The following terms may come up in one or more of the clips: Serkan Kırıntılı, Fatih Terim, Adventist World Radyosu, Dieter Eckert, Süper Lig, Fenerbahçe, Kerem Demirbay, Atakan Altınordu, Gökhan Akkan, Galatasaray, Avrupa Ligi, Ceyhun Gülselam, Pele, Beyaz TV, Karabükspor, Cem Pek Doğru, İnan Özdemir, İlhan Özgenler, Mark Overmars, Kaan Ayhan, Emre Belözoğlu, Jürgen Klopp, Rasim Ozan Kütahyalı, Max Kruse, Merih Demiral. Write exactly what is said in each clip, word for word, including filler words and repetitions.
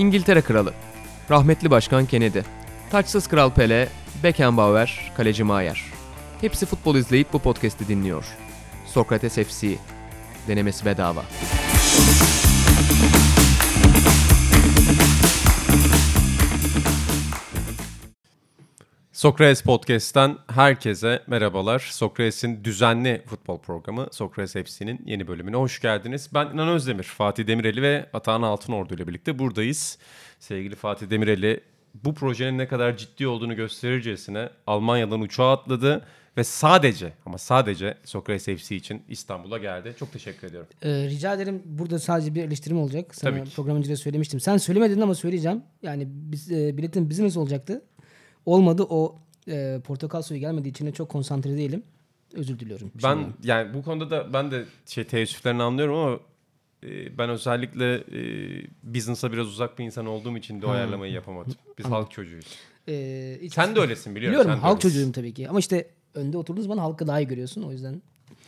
İngiltere Kralı, rahmetli Başkan Kennedy, taçsız Kral Pele, Beckenbauer, kaleci Maier. Hepsi futbol izleyip bu podcast'i dinliyor. Sokrates F C, denemesi bedava. Sokrates Podcast'ten herkese merhabalar. Sokrates'in düzenli futbol programı Sokrates F C'nin yeni bölümüne hoş geldiniz. Ben İnan Özdemir, Fatih Demireli ve Atakan Altınordu ile birlikte buradayız. Sevgili Fatih Demireli, bu projenin ne kadar ciddi olduğunu gösterircesine Almanya'dan uçağa atladı ve sadece ama sadece Sokrates F C için İstanbul'a geldi. Çok teşekkür ediyorum. Ee, rica ederim. Burada sadece bir eleştirim olacak. Sana program önce de söylemiştim. Sen söylemedin ama söyleyeceğim. Yani biz, e, biletin bizim nasıl olacaktı? Olmadı o e, portakal suyu gelmediği için de çok konsantre değilim. Özür diliyorum. Ben şimdi. Yani bu konuda da ben de şey teessüflerini anlıyorum ama e, ben özellikle e, business'a biraz uzak bir insan olduğum için de o ayarlamayı yapamadım. Biz Anladım. halk çocuğuyuz. Ee, hiç Sen hiç... de öylesin biliyorum. Biliyorum Sen halk öylesin. Çocuğuyum tabii ki ama işte önde oturduğunuz zaman halkı daha iyi görüyorsun o yüzden.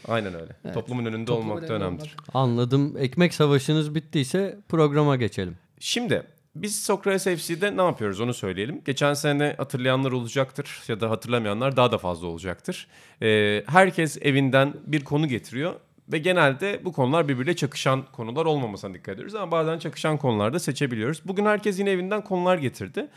Aynen öyle. Evet. Toplumun önünde Toplumun olmak da önemlidir. Anladım. Ekmek savaşınız bittiyse programa geçelim. Şimdi... Biz Sokrates F C'de ne yapıyoruz onu söyleyelim. Geçen sene hatırlayanlar olacaktır ya da hatırlamayanlar daha da fazla olacaktır. Ee, herkes evinden bir konu getiriyor ve genelde bu konular birbiriyle çakışan konular olmamasına dikkat ediyoruz. Ama bazen çakışan konularda seçebiliyoruz. Bugün herkes yine evinden konular getirdi.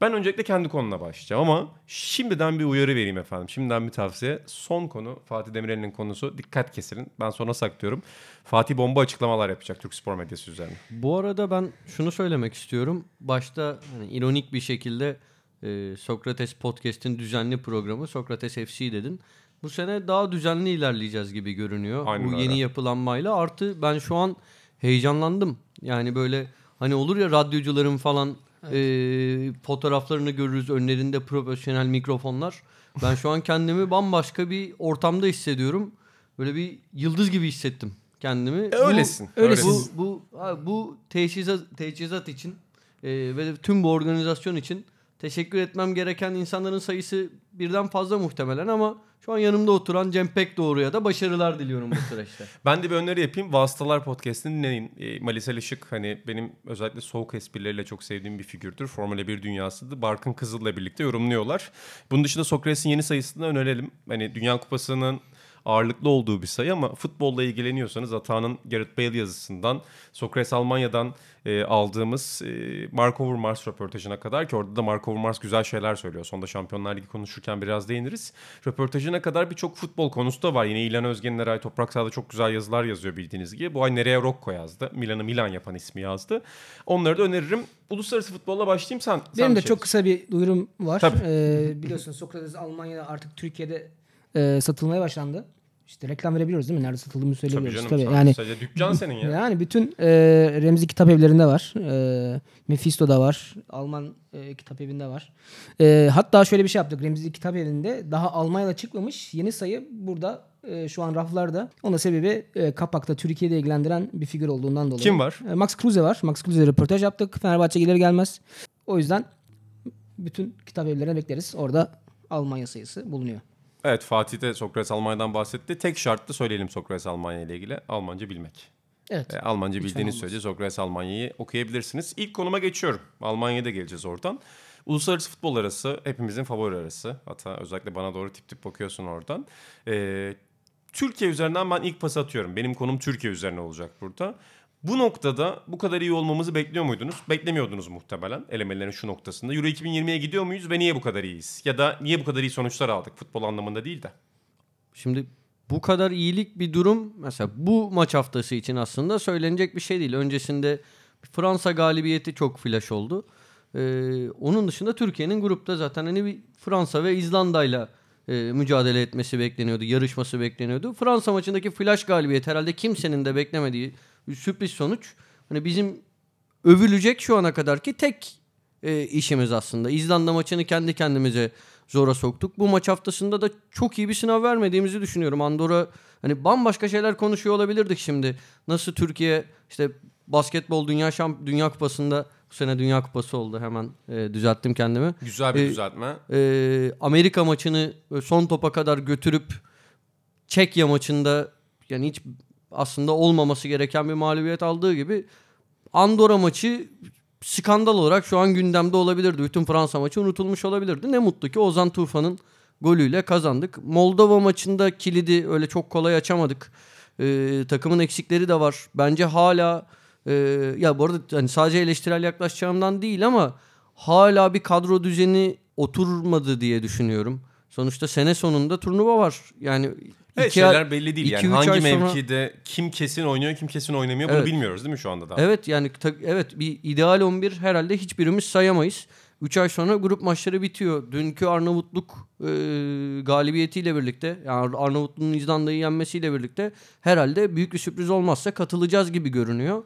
Ben öncelikle kendi konuna başlayacağım ama şimdiden bir uyarı vereyim efendim. Şimdiden bir tavsiye. Son konu Fatih Demirel'in konusu. Dikkat kesilin. Ben sonra saklıyorum. Fatih bomba açıklamalar yapacak Türk spor medyası üzerine. Bu arada ben şunu söylemek istiyorum. Başta hani ironik bir şekilde e, Sokrates Podcast'in düzenli programı Sokrates F C dedin. Bu sene daha düzenli ilerleyeceğiz gibi görünüyor. Aynen bu öyle. Yeni yapılanmayla. Artı ben şu an heyecanlandım. Yani böyle hani olur ya radyocuların falan... Evet. E, fotoğraflarını görürüz, önlerinde profesyonel mikrofonlar. Ben şu an kendimi bambaşka bir ortamda hissediyorum. Böyle bir yıldız gibi hissettim kendimi. E, öylesin. Bu, öylesin. Bu, bu, bu teçhizat, teçhizat için e, ve tüm bu organizasyon için teşekkür etmem gereken insanların sayısı birden fazla muhtemelen ama şu an yanımda oturan Cem Pek Doğru'ya da başarılar diliyorum bu süreçte. Ben de bir öneri yapayım. Vasıtalar Podcast'ini dinleyin. E, Malisa Lişık hani benim özellikle soğuk esprileriyle çok sevdiğim bir figürdür. Formula bir dünyasıdır. Barkın Kızıl'la birlikte yorumluyorlar. Bunun dışında Sokrates'in yeni sayısını önerelim. Hani Dünya Kupası'nın ağırlıklı olduğu bir sayı ama futbolla ilgileniyorsanız Atağan'ın Gareth Bale yazısından Sokrates Almanya'dan e, aldığımız e, Mark Overmars röportajına kadar ki orada da Mark Overmars güzel şeyler söylüyor. Sonunda Şampiyonlar Ligi konuşurken biraz değiniriz. Röportajına kadar birçok futbol konusu da var. Yine İlhan Özgenler ay toprak sahada çok güzel yazılar yazıyor bildiğiniz gibi. Bu ay nereye Rocco yazdı. Milan'ı Milan yapan ismi yazdı. Onları da öneririm. Uluslararası futbolla başlayayım sen. Benim sen de şey çok kısa bir duyurum var. Ee, biliyorsun Sokrates Almanya'da artık Türkiye'de E, satılmaya başlandı. İşte reklam verebiliyoruz değil mi? Nerede satıldığını söyleyebiliyoruz. Tabii canım. Tabii. Yani, sadece dükkan senin ya. Yani bütün e, Remzi Kitabevilerinde var. E, Mephisto'da var. Alman e, Kitabevi'nde var. E, hatta şöyle bir şey yaptık. Remzi Kitabevi'nde daha Almanya'da çıkmamış yeni sayı burada e, şu an raflarda. Onun sebebi e, kapakta Türkiye'de ilgilendiren bir figür olduğundan dolayı. Kim var? E, Max Kruse var. Max Kruse'ye röportaj yaptık. Fenerbahçe gelir gelmez. O yüzden bütün Kitabevilerine bekleriz. Orada Almanya sayısı bulunuyor. Evet, Fatih de Sokrates Almanya'dan bahsetti. Tek şartlı söyleyelim Sokrates Almanya ile ilgili. Almanca bilmek. Evet. E, Almanca hiç bildiğiniz sürece Sokrates Almanya'yı okuyabilirsiniz. İlk konuma geçiyorum. Almanya'da geleceğiz oradan. Uluslararası futbol arası hepimizin favori arası. Hatta özellikle bana doğru tip tip bakıyorsun oradan. E, Türkiye üzerinden ben ilk pas atıyorum. Benim konum Türkiye üzerine olacak burada. Bu noktada bu kadar iyi olmamızı bekliyor muydunuz? Beklemiyordunuz muhtemelen elemelerin şu noktasında. Euro iki bin yirmiye gidiyor muyuz ve niye bu kadar iyiyiz? Ya da niye bu kadar iyi sonuçlar aldık? Futbol anlamında değil de. Şimdi bu kadar iyilik bir durum mesela bu maç haftası için aslında söylenecek bir şey değil. Öncesinde Fransa galibiyeti çok flaş oldu. Ee, onun dışında Türkiye'nin grupta zaten hani bir Fransa ve İzlanda'yla e, mücadele etmesi bekleniyordu. Yarışması bekleniyordu. Fransa maçındaki flaş galibiyet herhalde kimsenin de beklemediği sürpriz sonuç. Hani bizim övülecek şu ana kadarki tek e, işimiz aslında. İzlanda maçını kendi kendimize zora soktuk. Bu maç haftasında da çok iyi bir sınav vermediğimizi düşünüyorum. Andorra hani bambaşka şeyler konuşuyor olabilirdik şimdi. Nasıl Türkiye işte basketbol dünya şamp dünya kupasında bu sene dünya kupası oldu. Hemen e, düzelttim kendimi. Güzel bir e, düzeltme. E, Amerika maçını son topa kadar götürüp Çekya maçında yani hiç aslında olmaması gereken bir mağlubiyet aldığı gibi Andorra maçı skandal olarak şu an gündemde olabilirdi. Bütün Fransa maçı unutulmuş olabilirdi. Ne mutlu ki Ozan Tufan'ın golüyle kazandık. Moldova maçında kilidi öyle çok kolay açamadık. Ee, takımın eksikleri de var. Bence hala e, ya bu arada hani sadece eleştirel yaklaşacağımdan değil ama hala bir kadro düzeni oturmadı diye düşünüyorum. Sonuçta sene sonunda turnuva var. Yani evet, iki şeyler ay, belli değil. Yani hangi mevkide sonra... kim kesin oynuyor, kim kesin oynamıyor bunu evet. bilmiyoruz değil mi şu anda daha? Evet yani ta- evet bir ideal on bir herhalde hiçbirimiz sayamayız. üç ay sonra grup maçları bitiyor. Dünkü Arnavutluk e, galibiyetiyle birlikte, yani Arnavutluğun İzlanda'yı yenmesiyle birlikte herhalde büyük bir sürpriz olmazsa katılacağız gibi görünüyor.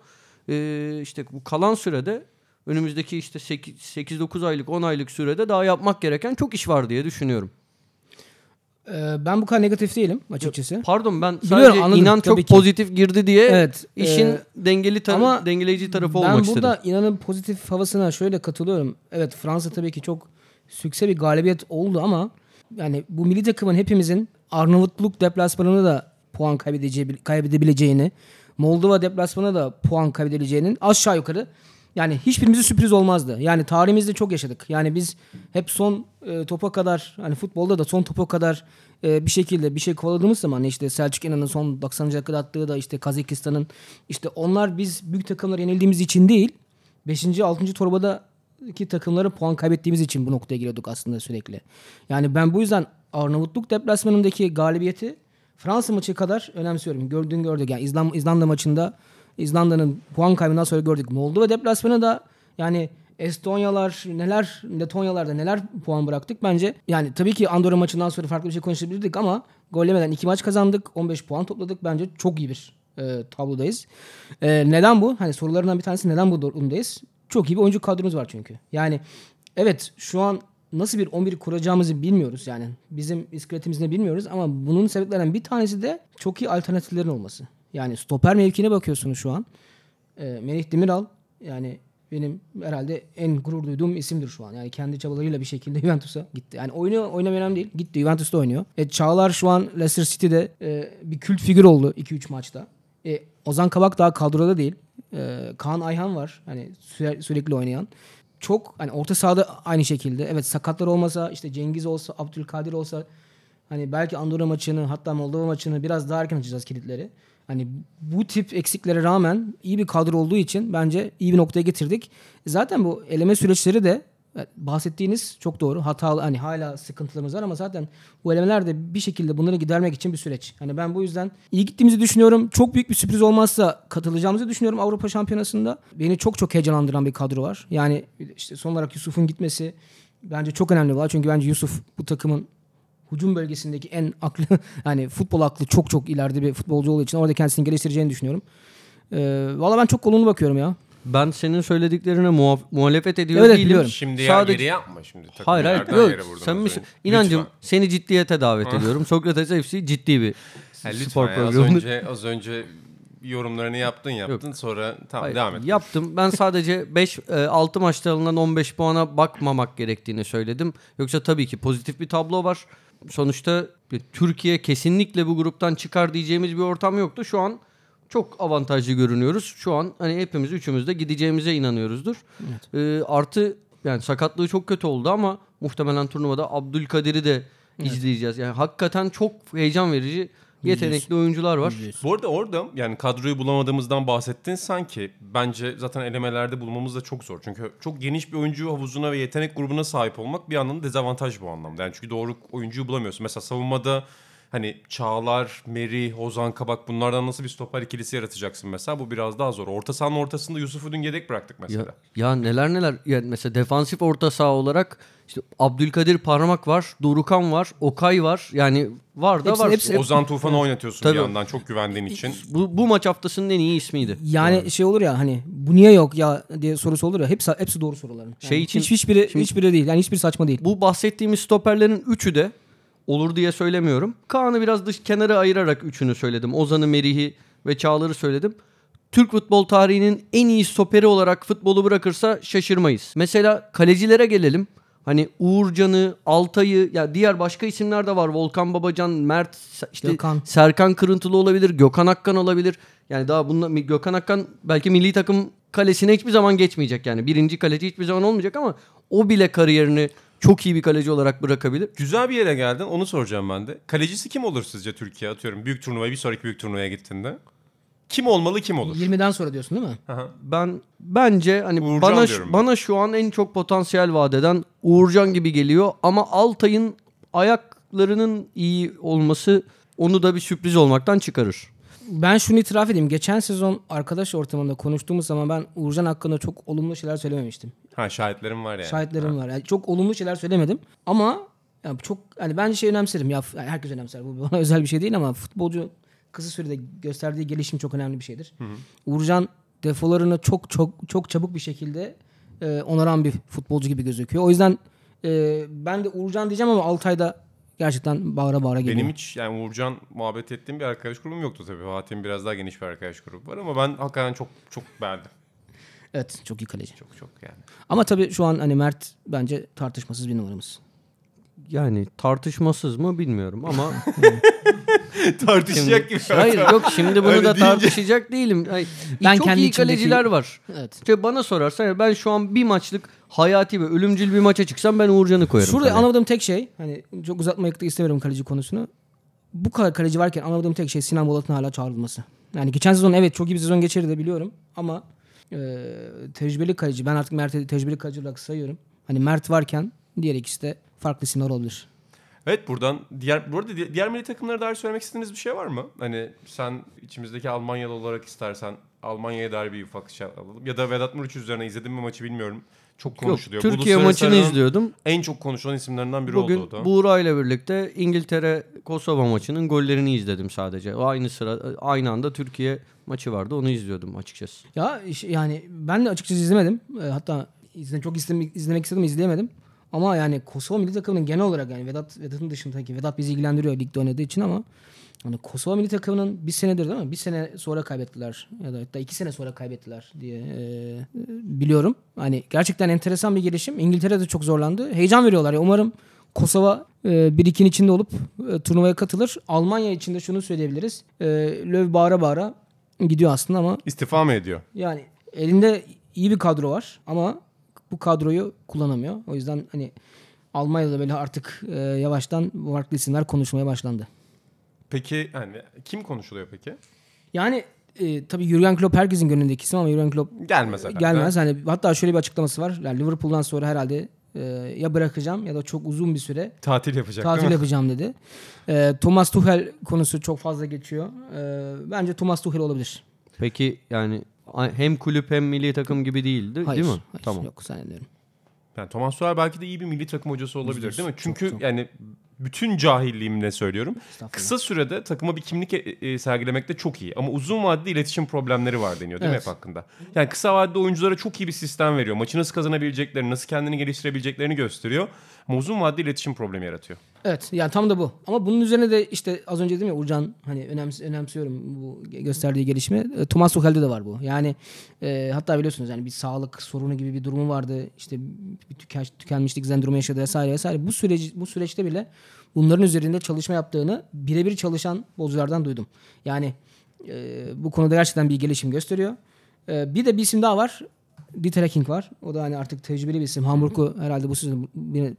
E, işte bu kalan sürede önümüzdeki işte sekiz dokuz aylık, on aylık sürede daha yapmak gereken çok iş var diye düşünüyorum. Ben bu kadar negatif değilim açıkçası. Pardon ben sadece anladım, inan çok ki. pozitif girdi diye evet, işin e, dengeli tarafı, ama dengeleyici tarafı olmak istedim. Ben burada inanın pozitif havasına şöyle katılıyorum. Evet Fransa tabii ki çok sükse bir galibiyet oldu ama yani bu milli takımın hepimizin Arnavutluk deplasmanına da puan kaybedebileceğini, Moldova deplasmanına da puan kaybedebileceğinin aşağı yukarı yani hiçbirimize sürpriz olmazdı. Yani tarihimizde çok yaşadık. Yani biz hep son e, topa kadar hani futbolda da son topa kadar e, bir şekilde bir şey kovaladığımız zaman işte Selçuk İnan'ın son doksanıncı dakikada attığı da işte Kazakistan'ın işte onlar biz büyük takımlara yenildiğimiz için değil beşinci. altıncı torbadaki takımlara puan kaybettiğimiz için bu noktaya giriyorduk aslında sürekli. Yani ben bu yüzden Arnavutluk deplasmanındaki galibiyeti Fransa maçı kadar önemsiyorum. Gördüğün gördük yani İzlanda, İzlanda maçında İzlanda'nın puan kaybından sonra gördük. Moldova deplasmanı da yani Estonyalar neler, Letonyalar da neler puan bıraktık bence. Yani tabii ki Andorra maçından sonra farklı bir şey konuşabilirdik ama gol yemeden iki maç kazandık. on beş puan topladık. Bence çok iyi bir e, tablodayız. E, neden bu? Hani sorularından bir tanesi neden bu durumdayız? Çok iyi bir oyuncu kadromuz var çünkü. Yani evet şu an nasıl bir on bir kuracağımızı bilmiyoruz yani. Bizim iskeletimizde bilmiyoruz ama bunun sebeplerinden bir tanesi de çok iyi alternatiflerin olması. Yani stoper mevkine bakıyorsunuz şu an. E, Merih Demiral yani benim herhalde en gurur duyduğum isimdir şu an. Yani kendi çabalarıyla bir şekilde Juventus'a gitti. Yani oynuyor, oynamıyor önemli değil. Gitti Juventus'ta oynuyor. E, Çağlar şu an Leicester City'de e, bir kült figür oldu iki üç maçta. E, Ozan Kabak daha kadroda değil. E, Kaan Ayhan var. Hani süre, sürekli oynayan. Çok hani orta sahada aynı şekilde. Evet sakatlar olmasa işte Cengiz olsa, Abdülkadir olsa hani belki Andorra maçını hatta Moldova maçını biraz daha erken açacağız kilitleri. Hani bu tip eksiklere rağmen iyi bir kadro olduğu için bence iyi bir noktaya getirdik. Zaten bu eleme süreçleri de bahsettiğiniz çok doğru. Hatalı hani hala sıkıntılarımız var ama zaten bu elemeler de bir şekilde bunları gidermek için bir süreç. Hani ben bu yüzden iyi gittiğimizi düşünüyorum. Çok büyük bir sürpriz olmazsa katılacağımızı düşünüyorum Avrupa Şampiyonası'nda. Beni çok çok heyecanlandıran bir kadro var. Yani işte son olarak Yusuf'un gitmesi bence çok önemli var. Çünkü bence Yusuf bu takımın hücum bölgesindeki en aklı, yani futbol aklı çok çok ileride bir futbolcu olduğu için orada kendisini geliştireceğini düşünüyorum. Ee, Valla ben çok olumlu bakıyorum ya. Ben senin söylediklerine muhaf- muhalefet ediyor evet, değilim. Evet, şimdi ya sadece... geri yapma şimdi. Takım hayır hayır. Yok, sen mis- İnancım lütfen. Seni ciddiyete davet ediyorum. Sokrates F C ciddi bir ha, spor programı. Az önce, az önce yorumlarını yaptın yaptın Yok. sonra tamam hayır, devam et. Yaptım. Ben sadece beş altı maçta alınan on beş puana bakmamak gerektiğini söyledim. Yoksa tabii ki pozitif bir tablo var. Sonuçta Türkiye kesinlikle bu gruptan çıkar diyeceğimiz bir ortam yoktu. Şu an çok avantajlı görünüyoruz. Şu an hani hepimiz üçümüz de gideceğimize inanıyoruzdur. Evet. Ee, artı yani sakatlığı çok kötü oldu ama muhtemelen turnuvada Abdülkadir'i de evet. izleyeceğiz. Yani hakikaten çok heyecan verici yetenekli İzliyorsun. oyuncular var. İzliyorsun. Bu arada orada yani kadroyu bulamadığımızdan bahsettin sanki. Bence zaten elemelerde bulmamız da çok zor. Çünkü çok geniş bir oyuncu havuzuna ve yetenek grubuna sahip olmak bir anlamda dezavantaj bu anlamda. Yani çünkü doğru oyuncuyu bulamıyorsun. Mesela savunmada hani Çağlar, Merih, Ozan Kabak bunlardan nasıl bir stoper ikilisi yaratacaksın mesela? Bu biraz daha zor. Orta sahanın ortasında Yusuf'u dün yedek bıraktık mesela. Ya, ya neler neler. Yani mesela defansif orta saha olarak işte Abdülkadir Parmak var, Dorukan var, Okay var. Yani var da hepsi, var. Hepsi, Ozan hepsi, Tufan'ı evet. oynatıyorsun tabii. Bir yandan çok güvendiğin için. Bu, bu maç haftasının en iyi ismiydi. Yani, yani şey olur ya hani bu niye yok ya diye sorusu olur ya. Hepsi hepsi doğru soruların. Yani şey için, hiç, hiçbiri, şimdi, hiçbiri değil. Yani hiçbiri saçma değil. Bu bahsettiğimiz stoperlerin üçü de olur diye söylemiyorum. Kaan'ı biraz dış kenara ayırarak üçünü söyledim. Ozan'ı, Merih'i ve Çağlar'ı söyledim. Türk futbol tarihinin en iyi stoperi olarak futbolu bırakırsa şaşırmayız. Mesela kalecilere gelelim. Hani Uğurcan'ı, Altay'ı, ya diğer başka isimler de var. Volkan Babacan, Mert, işte Gökhan. Serkan Kırıntılı olabilir, Gökhan Akkan olabilir. Yani daha bunlar Gökhan Akkan belki milli takım kalesine hiçbir zaman geçmeyecek yani. Birinci kaleci hiçbir zaman olmayacak ama o bile kariyerini çok iyi bir kaleci olarak bırakabilir. Güzel bir yere geldin. Onu soracağım ben de. Kalecisi kim olur sizce Türkiye? Atıyorum büyük turnuvaya, bir sonraki büyük turnuvaya gittiğinde. Kim olmalı, kim olur? yirmiden sonra diyorsun değil mi? Aha. Ben bence hani Uğurcan bana şu, bana şu an en çok potansiyel vaat eden Uğurcan gibi geliyor ama Altay'ın ayaklarının iyi olması onu da bir sürpriz olmaktan çıkarır. Ben şunu itiraf edeyim. Geçen sezon arkadaş ortamında konuştuğumuz zaman ben Uğurcan hakkında çok olumlu şeyler söylememiştim. Ha, şahitlerim var yani. Şahitlerim ha. var. Yani çok olumlu şeyler söylemedim ama yani çok hani bence şey önemserim. Ya yani herkes önemser. Bu bana özel bir şey değil ama futbolcu kısa sürede gösterdiği gelişim çok önemli bir şeydir. Hı hı. Uğurcan defolarını çok çok çok çabuk bir şekilde e, onaran bir futbolcu gibi gözüküyor. O yüzden e, ben de Uğurcan diyeceğim ama Altay'da gerçekten bağıra bağıra geliyor. Benim hiç yani Uğurcan muhabbet ettiğim bir arkadaş grubum yoktu tabii. Fatih'in biraz daha geniş bir arkadaş grubu var ama ben hakikaten çok çok beğendim. Evet, çok iyi kaleci. Çok çok yani. Ama tabii şu an hani Mert bence tartışmasız bir numaramız. Yani tartışmasız mı bilmiyorum ama tartışacak gibi. Hayır yok şimdi bunu da tartışacak değilim. Hayır, ben çok kendi iyi kaleciler ki... var. Evet. İşte bana sorarsan ben şu an bir maçlık hayati ve ölümcül bir maça çıksam ben Uğurcan'ı koyarım. Şurada kaleye. Anlamadığım tek şey hani çok uzatmak da istemiyorum kaleci konusunu. Bu kadar kaleci varken anlamadığım tek şey Sinan Bolat'ın hala çağrılması. Yani geçen sezon evet çok iyi bir sezon geçirdi biliyorum ama e, tecrübeli kaleci ben artık Mert'i tecrübeli kaleci olarak sayıyorum. Hani Mert varken diğer ikisi de farklı isimler olabilir. Evet buradan diğer burada diğer, diğer milli takımlara dair söylemek istediğiniz bir şey var mı? Hani sen içimizdeki Almanyalı olarak istersen Almanya'ya dair bir ufak şey alalım. Ya da Vedat Muriqi üzerine izledim mi maçı bilmiyorum. Çok konuşuluyor. Yok, Türkiye maçını izliyordum. En çok konuşulan isimlerinden biri bugün oldu o da. Bugün Buğra ile birlikte İngiltere Kosova maçının gollerini izledim sadece. O aynı sıra aynı anda Türkiye maçı vardı. Onu izliyordum açıkçası. Ya yani ben de açıkçası izlemedim. Hatta izlemek çok istemek izlemek istedim izleyemedim. Ama yani Kosova milli takımının genel olarak yani Vedat Vedat'ın dışındaki Vedat bizi ilgilendiriyor ligde oynadığı için ama yani Kosova milli takımının bir senedir değil mi? Bir sene sonra kaybettiler ya da hatta iki sene sonra kaybettiler diye ee, biliyorum. Hani gerçekten enteresan bir gelişim. İngiltere de çok zorlandı. Heyecan veriyorlar ya. Umarım Kosova e, bir ikinin içinde olup e, turnuvaya katılır. Almanya için de şunu söyleyebiliriz. E, Löw bağıra bağıra gidiyor aslında ama istifa mı ediyor? Yani elinde iyi bir kadro var ama bu kadroyu kullanamıyor. O yüzden hani Almanya'da böyle artık e, yavaştan farklı isimler konuşmaya başlandı. Peki yani kim konuşuluyor peki? Yani e, tabii Jürgen Klopp herkesin gönlündeki isim ama Jürgen Klopp gelmez herhalde. Gelmez. Hani hatta şöyle bir açıklaması var. Yani Liverpool'dan sonra herhalde e, ya bırakacağım ya da çok uzun bir süre tatil yapacak. Tatil yapacağım dedi. E, Thomas Tuchel konusu çok fazla geçiyor. E, bence Thomas Tuchel olabilir. Peki yani hem kulüp hem milli takım gibi değildi hayır, değil mi? Hayır, tamam. Yok zannediyorum. Yani Thomas Tuchel belki de iyi bir milli takım hocası olabilir Biz değil mi? Çünkü çok, çok. Yani bütün cahilliğimle söylüyorum. Kısa sürede takıma bir kimlik sergilemekte çok iyi. Ama uzun vadede iletişim problemleri var deniyor değil evet. mi hep hakkında? Yani kısa vadede oyunculara çok iyi bir sistem veriyor. Maçı nasıl kazanabileceklerini, nasıl kendini geliştirebileceklerini gösteriyor. Ama uzun vadede iletişim problemi yaratıyor. Evet yani tam da bu. Ama bunun üzerine de işte az önce dedim ya Uğurcan hani önems- önemsiyorum bu gösterdiği gelişme. Thomas Tuchel'de de var bu. Yani e, hatta biliyorsunuz yani bir sağlık sorunu gibi bir durumu vardı. İşte bir tüken- tükenmişlik sendromu yaşadı vesaire vesaire. Bu süreci bu süreçte bile bunların üzerinde çalışma yaptığını birebir çalışan bozulardan duydum. Yani e, bu konuda gerçekten bir gelişim gösteriyor. E, bir de bir isim daha var. Dieter Eckert var. O da hani artık tecrübeli bir isim. Hamburg'u herhalde bu sezon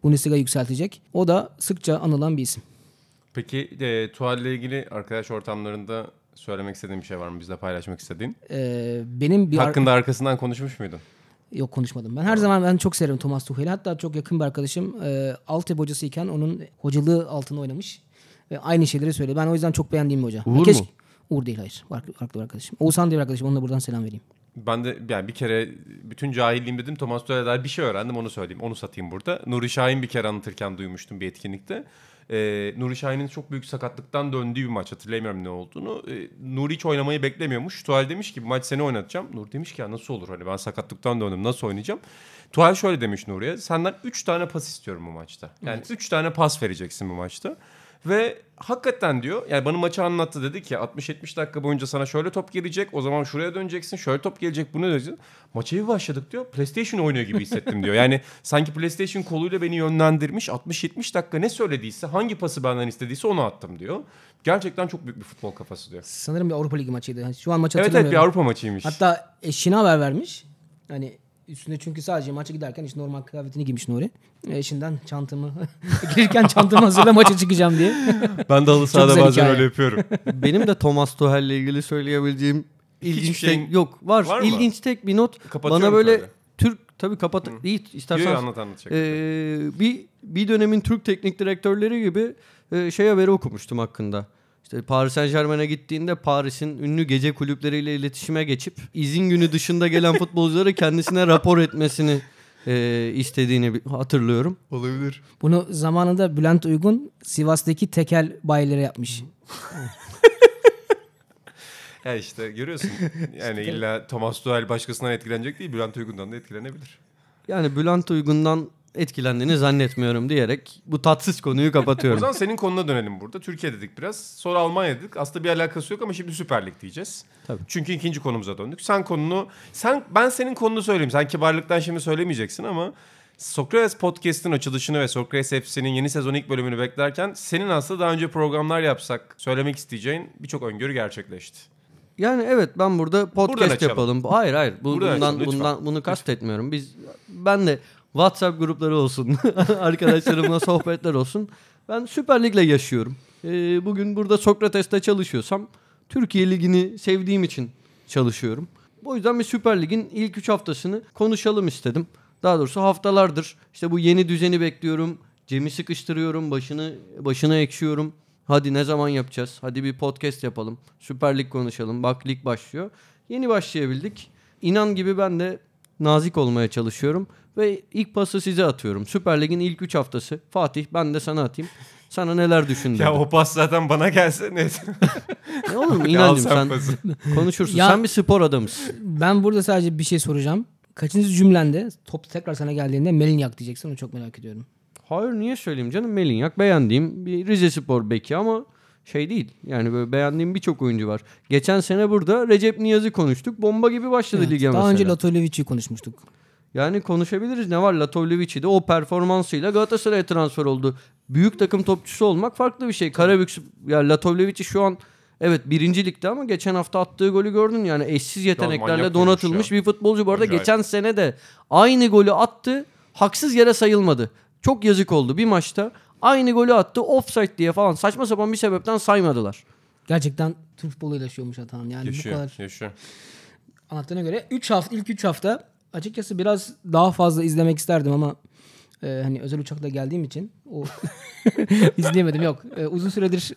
Bundesliga'ya yükseltecek. O da sıkça anılan bir isim. Peki e, Tuhal'le ilgili arkadaş ortamlarında söylemek istediğin bir şey var mı? Bizle paylaşmak istediğin? E, benim bir hakkında ar- arkasından konuşmuş muydun? Yok konuşmadım. Ben her zaman ben çok severim Thomas Tuchel'i. Hatta çok yakın bir arkadaşım e, Altyapı hocası iken onun hocalığı altında oynamış. Ve aynı şeyleri söyledi. Ben o yüzden çok beğendiğim bir hoca. Uğur Keşke... mu? Uğur değil hayır. Farklı bir arkadaşım. Oğuzhan diye bir arkadaşım. Onunla buradan selam vereyim. Ben de yani bir kere bütün cahilliğim dedim Thomas Tuchel'e dair bir şey öğrendim onu söyleyeyim. Onu satayım burada. Nuri Şahin bir kere anlatırken duymuştum bir etkinlikte. Ee, Nuri Şahin'in çok büyük sakatlıktan döndüğü bir maç. Hatırlayamıyorum ne olduğunu. Ee, Nuri hiç oynamayı beklemiyormuş. Tuchel demiş ki maç seni oynatacağım. Nuri demiş ki ya nasıl olur hani ben sakatlıktan döndüm nasıl oynayacağım. Tuchel şöyle demiş Nuri'ye senden üç tane pas istiyorum bu maçta. Yani üç evet. tane pas vereceksin bu maçta. Ve hakikaten diyor, yani bana maçı anlattı, dedi ki altmış yetmiş dakika boyunca sana şöyle top gelecek, o zaman şuraya döneceksin, şöyle top gelecek, bunu döneceksin. Maça bir başladık diyor, PlayStation oynuyor gibi hissettim diyor. Yani sanki PlayStation koluyla beni yönlendirmiş, altmış yetmiş dakika ne söylediyse, hangi pası benden istediyse onu attım diyor. Gerçekten çok büyük bir futbol kafası diyor. Sanırım bir Avrupa Ligi maçıydı. Şu an maçı hatırlamıyorum. Evet evet, bir Avrupa maçıymış. Hatta eşine haber vermiş. Hani üstünde, çünkü sadece maça giderken işte normal kıyafetini giymiş Nuri. Eşinden çantamı girerken çantamı hazırla maça çıkacağım diye. Ben de halı sahada bazen hikaye öyle yapıyorum. Benim de Thomas Tuchel ile ilgili söyleyebileceğim ilginç tek şey... yok var. var ilginç tek bir not. Kapatıyor bana böyle öyle? Türk tabii kapat. İyi istersen anlat anlatacak. Ee, bir bir dönemin Türk teknik direktörleri gibi e, şey haberi okumuştum hakkında. İşte Paris Saint-Germain'e gittiğinde Paris'in ünlü gece kulüpleriyle iletişime geçip izin günü dışında gelen futbolcuları kendisine rapor etmesini e, istediğini hatırlıyorum. Olabilir. Bunu zamanında Bülent Uygun Sivas'taki tekel bayilere yapmış. Ya işte görüyorsun. Yani illa Thomas Tuchel başkasından etkilenecek değil, Bülent Uygun'dan da etkilenebilir. Yani Bülent Uygun'dan etkilendiğini zannetmiyorum diyerek bu tatsız konuyu kapatıyorum. O zaman senin konuna dönelim burada. Türkiye dedik biraz. Sonra Almanya dedik. Aslında bir alakası yok ama şimdi Süper Lig diyeceğiz. Tabii. Çünkü ikinci konumuza döndük. Sen konunu... sen ben senin konunu söyleyeyim. Sen kibarlıktan şimdi söylemeyeceksin ama Sokrates Podcast'ın açılışını ve Sokrates F C'nin yeni sezon ilk bölümünü beklerken senin aslında daha önce programlar yapsak söylemek isteyeceğin birçok öngörü gerçekleşti. Yani evet, ben burada podcast yapalım. Hayır hayır. Bu, bundan, açalım, bundan bunu kastetmiyorum. Biz, ben de WhatsApp grupları olsun, arkadaşlarımla sohbetler olsun. Ben Süper Lig'le yaşıyorum. Ee, bugün burada Sokrates'te çalışıyorsam Türkiye Ligi'ni sevdiğim için çalışıyorum. O yüzden bir Süper Lig'in ilk üç haftasını konuşalım istedim. Daha doğrusu haftalardır işte bu yeni düzeni bekliyorum. Cem'i sıkıştırıyorum, başını başını ekşiyorum. Hadi ne zaman yapacağız? Hadi bir podcast yapalım. Süper Lig konuşalım. Bak lig başlıyor. Yeni başlayabildik. İnan gibi ben de nazik olmaya çalışıyorum. Ve ilk pası size atıyorum. Süper Lig'in ilk üç haftası. Fatih, ben de sana atayım. Sana neler düşündün? Ya o pas zaten bana gelse ne? Ne olur mu İnancığım, sen pası konuşursun. Ya, sen bir spor adamısın. Ben burada sadece bir şey soracağım. Kaçıncı cümlende top tekrar sana geldiğinde Melinyak diyeceksin, onu çok merak ediyorum. Hayır, niye söyleyeyim canım? Melinyak beğendiğim bir Rize Spor beki ama şey değil. Yani böyle beğendiğim birçok oyuncu var. Geçen sene burada Recep Niyaz'ı konuştuk. Bomba gibi başladı evet, lige daha mesela. Daha önce Latoleviç'i konuşmuştuk. Yani konuşabiliriz. Ne var, Latoleviç'i de o performansıyla Galatasaray'a transfer oldu. Büyük takım topçusu olmak farklı bir şey. Karabük, yani Latoleviç'i şu an evet birinci ligde ama geçen hafta attığı golü gördün. Yani eşsiz yeteneklerle donatılmış bir futbolcu. Bu arada acayip. Geçen sene de aynı golü attı. Haksız yere sayılmadı. Çok yazık oldu. Bir maçta aynı golü attı. Offside diye falan saçma sapan bir sebepten saymadılar. Gerçekten Türk futboluyla yaşıyormuş Atahan. Yani yaşıyor, bu kadar. Yaşıyor. Anlattığına göre üç hafta, ilk üç hafta açıkçası biraz daha fazla izlemek isterdim ama e, hani özel uçakla geldiğim için o izleyemedim. Yok. E, uzun süredir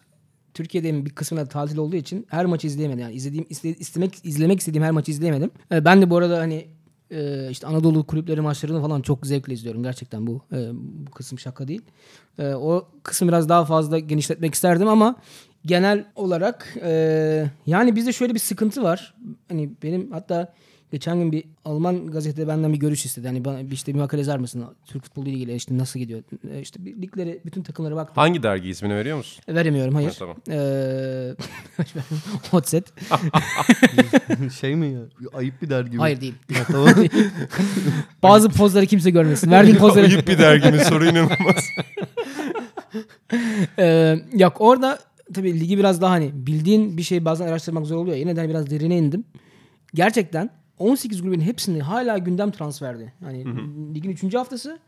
Türkiye'de bir kısmına tatil olduğu için her maçı izleyemedim. Yani izlediğim iste, istemek izlemek istediğim her maçı izleyemedim. E, ben de bu arada hani e, işte Anadolu kulüpleri maçlarını falan çok zevkle izliyorum gerçekten, bu e, bu kısım şaka değil. E, o kısmı biraz daha fazla genişletmek isterdim ama genel olarak e, yani bizde şöyle bir sıkıntı var. Hani benim hatta geçen gün bir Alman gazetede benden bir görüş istedi. Hani bana işte bir makale yazar mısın? Türk futbolu ile ilgili işte nasıl gidiyor? İşte bir ligleri, bütün takımlara baktım. Hangi dergi, ismini veriyor musun? Veremiyorum, hayır. Ha, tamam. Ee, hot set. Şey mi ya? Ayıp bir dergi mi? Hayır değil. Ha, tamam. Bazı pozları kimse görmesin. Verdiğin pozları. Ayıp bir dergi mi? Soru inanılmaz. ee, yok orada tabii ligi biraz daha hani bildiğin bir şeyi bazen araştırmak zor oluyor. Yine de biraz derine indim. Gerçekten on sekiz kulübün hepsini hala gündem transferdi. Yani hı hı. Ligin üçüncü haftası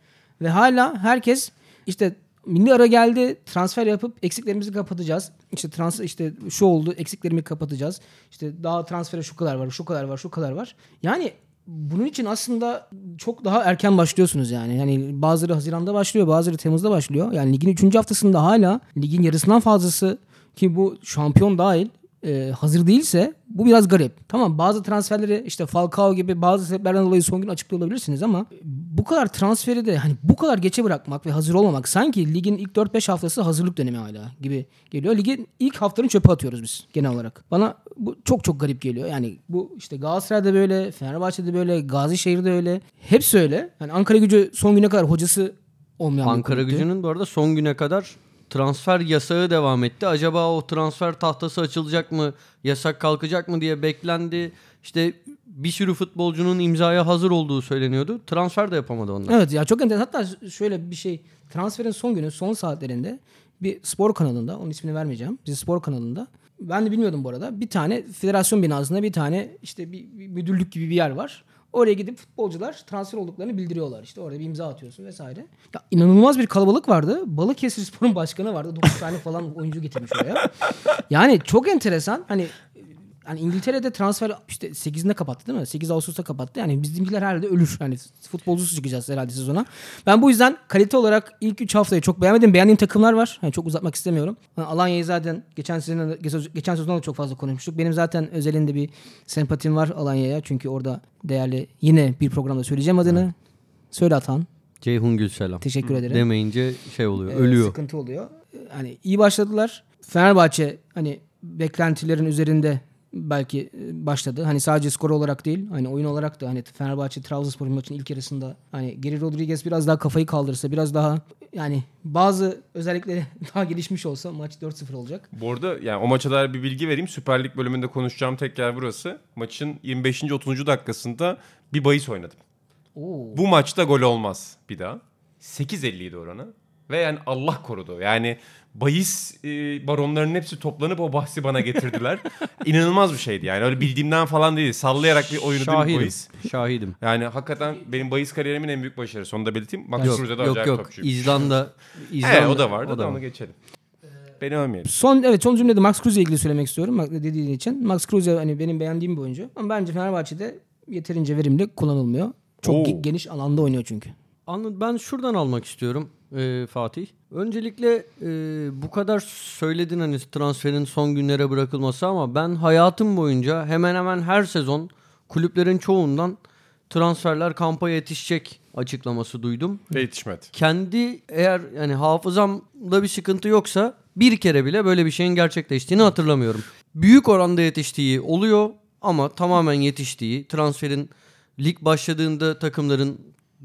ve hala herkes işte milli ara geldi, transfer yapıp eksiklerimizi kapatacağız. İşte trans işte şu oldu, eksiklerimi kapatacağız. İşte daha transfere şu kadar var, şu kadar var, şu kadar var. Yani bunun için aslında çok daha erken başlıyorsunuz yani. Yani bazıları Haziran'da başlıyor, bazıları Temmuz'da başlıyor. Yani ligin üçüncü haftasında hala ligin yarısından fazlası, ki bu şampiyon dahil, Ee, hazır değilse bu biraz garip. Tamam, bazı transferleri işte Falcao gibi bazı sebeplerden dolayı son gün açıklı olabilirsiniz ama bu kadar transferi de hani bu kadar geçe bırakmak ve hazır olmamak, sanki ligin ilk dört beş haftası hazırlık dönemi hala gibi geliyor. Ligin ilk haftanın çöpe atıyoruz biz genel olarak. Bana bu çok çok garip geliyor. Yani bu işte Galatasaray'da böyle, Fenerbahçe'de böyle, Gazişehir'de öyle. Hepsi öyle. Yani Ankaragücü son güne kadar hocası olmayan. Ankaragücü'nün bu arada son güne kadar transfer yasağı devam etti. Acaba o transfer tahtası açılacak mı? Yasak kalkacak mı diye beklendi. İşte bir sürü futbolcunun imzaya hazır olduğu söyleniyordu. Transfer de yapamadı onlar. Evet ya, çok enteresan. Hatta şöyle bir şey. Transferin son günü, son saatlerinde bir spor kanalında, onun ismini vermeyeceğim. Bir spor kanalında. Ben de bilmiyordum bu arada. Bir tane federasyon binasında bir tane işte bir, bir müdürlük gibi bir yer var. Oraya gidip futbolcular transfer olduklarını bildiriyorlar. İşte orada bir imza atıyorsun vesaire. Ya inanılmaz bir kalabalık vardı. Balıkesirspor'un başkanı vardı. dokuz tane falan oyuncu getirmiş oraya. Yani çok enteresan. Hani yani İngiltere'de transfer işte sekizinde kapattı değil mi? sekiz Ağustos'ta kapattı. Yani bizimkiler herhalde ölür. Yani futbolcusuz çıkacağız herhalde sezona. Ben bu yüzden kalite olarak ilk üç haftayı çok beğenmedim. Beğendiğim takımlar var. Yani çok uzatmak istemiyorum. Yani Alanya'yı zaten geçen sezonda geçen sezonda da çok fazla konuşmuştuk. Benim zaten özelinde bir sempatim var Alanya'ya. Çünkü orada değerli, yine bir programda söyleyeceğim adını. Evet. Söyle Atan. Ceyhun Gülselam. Teşekkür ederim. Demeyince şey oluyor. Ee, ölüyor. Sıkıntı oluyor. Hani iyi başladılar. Fenerbahçe hani beklentilerin üzerinde belki başladı. Hani sadece skor olarak değil, hani oyun olarak da hani Fenerbahçe Trabzonspor maçının ilk yarısında hani Geri Rodriguez biraz daha kafayı kaldırsa, biraz daha yani bazı özellikleri daha gelişmiş olsa maç dört sıfır olacak. Bu arada yani o maça dair bir bilgi vereyim. Süper Lig bölümünde konuşacağım tek yer burası. Maçın yirmi beşinci otuzuncu dakikasında bir bahis oynadım. Oo. Bu maçta gol olmaz bir daha. sekiz elli idi oranı. Ve yani Allah korudu. Yani bahis e, baronlarının hepsi toplanıp o bahsi bana getirdiler. İnanılmaz bir şeydi yani. Öyle bildiğimden falan değil. Sallayarak bir oyunu değil bahis. Şahidim. Yani hakikaten benim bahis kariyerimin en büyük başarısı. Onu da belirteyim. Max Kruse da acayip yok. Topçuymuş. İzlanda. İzlanda. Evet, o da vardı. O da, da onu geçelim. Beni övmeyelim. Son evet son cümlede Max Kruse'ye ilgili söylemek istiyorum. Dediğin için. Max Kruse hani benim beğendiğim bir oyuncu. Ama bence Fenerbahçe'de yeterince verimli kullanılmıyor. Çok Oo. geniş alanda oynuyor çünkü. Anladım. Ben şuradan almak istiyorum. Ee, Fatih. Öncelikle e, bu kadar söyledin hani transferin son günlere bırakılması, ama ben hayatım boyunca hemen hemen her sezon kulüplerin çoğundan transferler kampa yetişecek açıklaması duydum. Ve yetişmedi. Kendi eğer yani hafızamda bir sıkıntı yoksa bir kere bile böyle bir şeyin gerçekleştiğini hatırlamıyorum. Büyük oranda yetiştiği oluyor ama tamamen yetiştiği, transferin lig başladığında takımların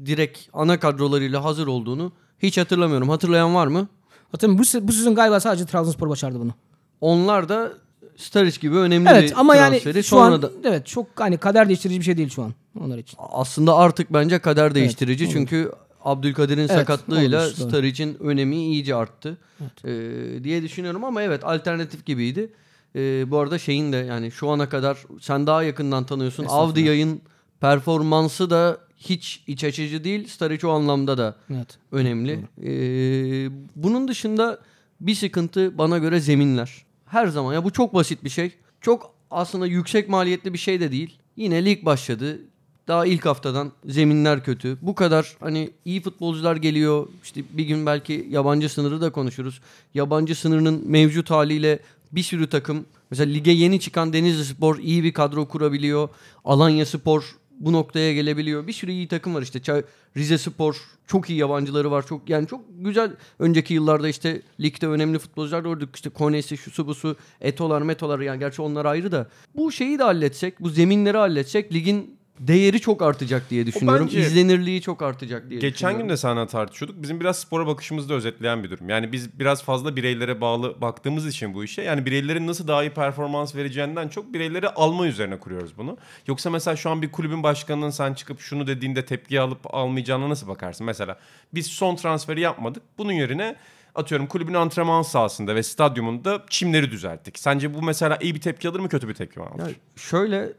direkt ana kadrolarıyla hazır olduğunu hiç hatırlamıyorum. Hatırlayan var mı? Hatırlamıyorum. Bu, bu sezon galiba sadece Trabzonspor başardı bunu. Onlar da Staric gibi önemli evet, bir transferi. Evet ama yani şu an da... evet, çok hani kader değiştirici bir şey değil şu an onlar için. Aslında artık bence kader değiştirici evet, çünkü Abdülkadir'in evet, sakatlığıyla Staric'in önemi iyice arttı evet. ee, diye düşünüyorum ama evet alternatif gibiydi. Ee, bu arada şeyin de yani şu ana kadar sen daha yakından tanıyorsun. Avdia'nın performansı da hiç iç açıcı değil. Staric o anlamda da evet, önemli. Ee, bunun dışında bir sıkıntı bana göre zeminler. Her zaman ya bu çok basit bir şey. Çok aslında yüksek maliyetli bir şey de değil. Yine lig başladı. Daha ilk haftadan zeminler kötü. Bu kadar hani iyi futbolcular geliyor. İşte bir gün belki yabancı sınırı da konuşuruz. Yabancı sınırının mevcut haliyle bir sürü takım. Mesela lige yeni çıkan Denizli Spor iyi bir kadro kurabiliyor. Alanya Spor bu noktaya gelebiliyor. Bir sürü iyi takım var işte. Rize Spor çok iyi yabancıları var. Çok yani çok güzel. Önceki yıllarda işte ligde önemli futbolcular gördük. İşte Konesi, şusu busu, Etolar, Metolar. Yani gerçi onlar ayrı da. Bu şeyi de halletsek, bu zeminleri halletsek ligin değeri çok artacak diye düşünüyorum. İzlenirliği çok artacak diye geçen gün de seninle tartışıyorduk. Bizim biraz spora bakışımızı da özetleyen bir durum. Yani biz biraz fazla bireylere bağlı baktığımız için bu işe. Yani bireylerin nasıl daha iyi performans vereceğinden çok bireyleri alma üzerine kuruyoruz bunu. Yoksa mesela şu an bir kulübün başkanının sen çıkıp şunu dediğinde tepki alıp almayacağına nasıl bakarsın? Mesela biz son transferi yapmadık. Bunun yerine atıyorum kulübün antrenman sahasında ve stadyumunda çimleri düzelttik. Sence bu mesela iyi bir tepki alır mı, kötü bir tepki mi alır? Yani şöyle...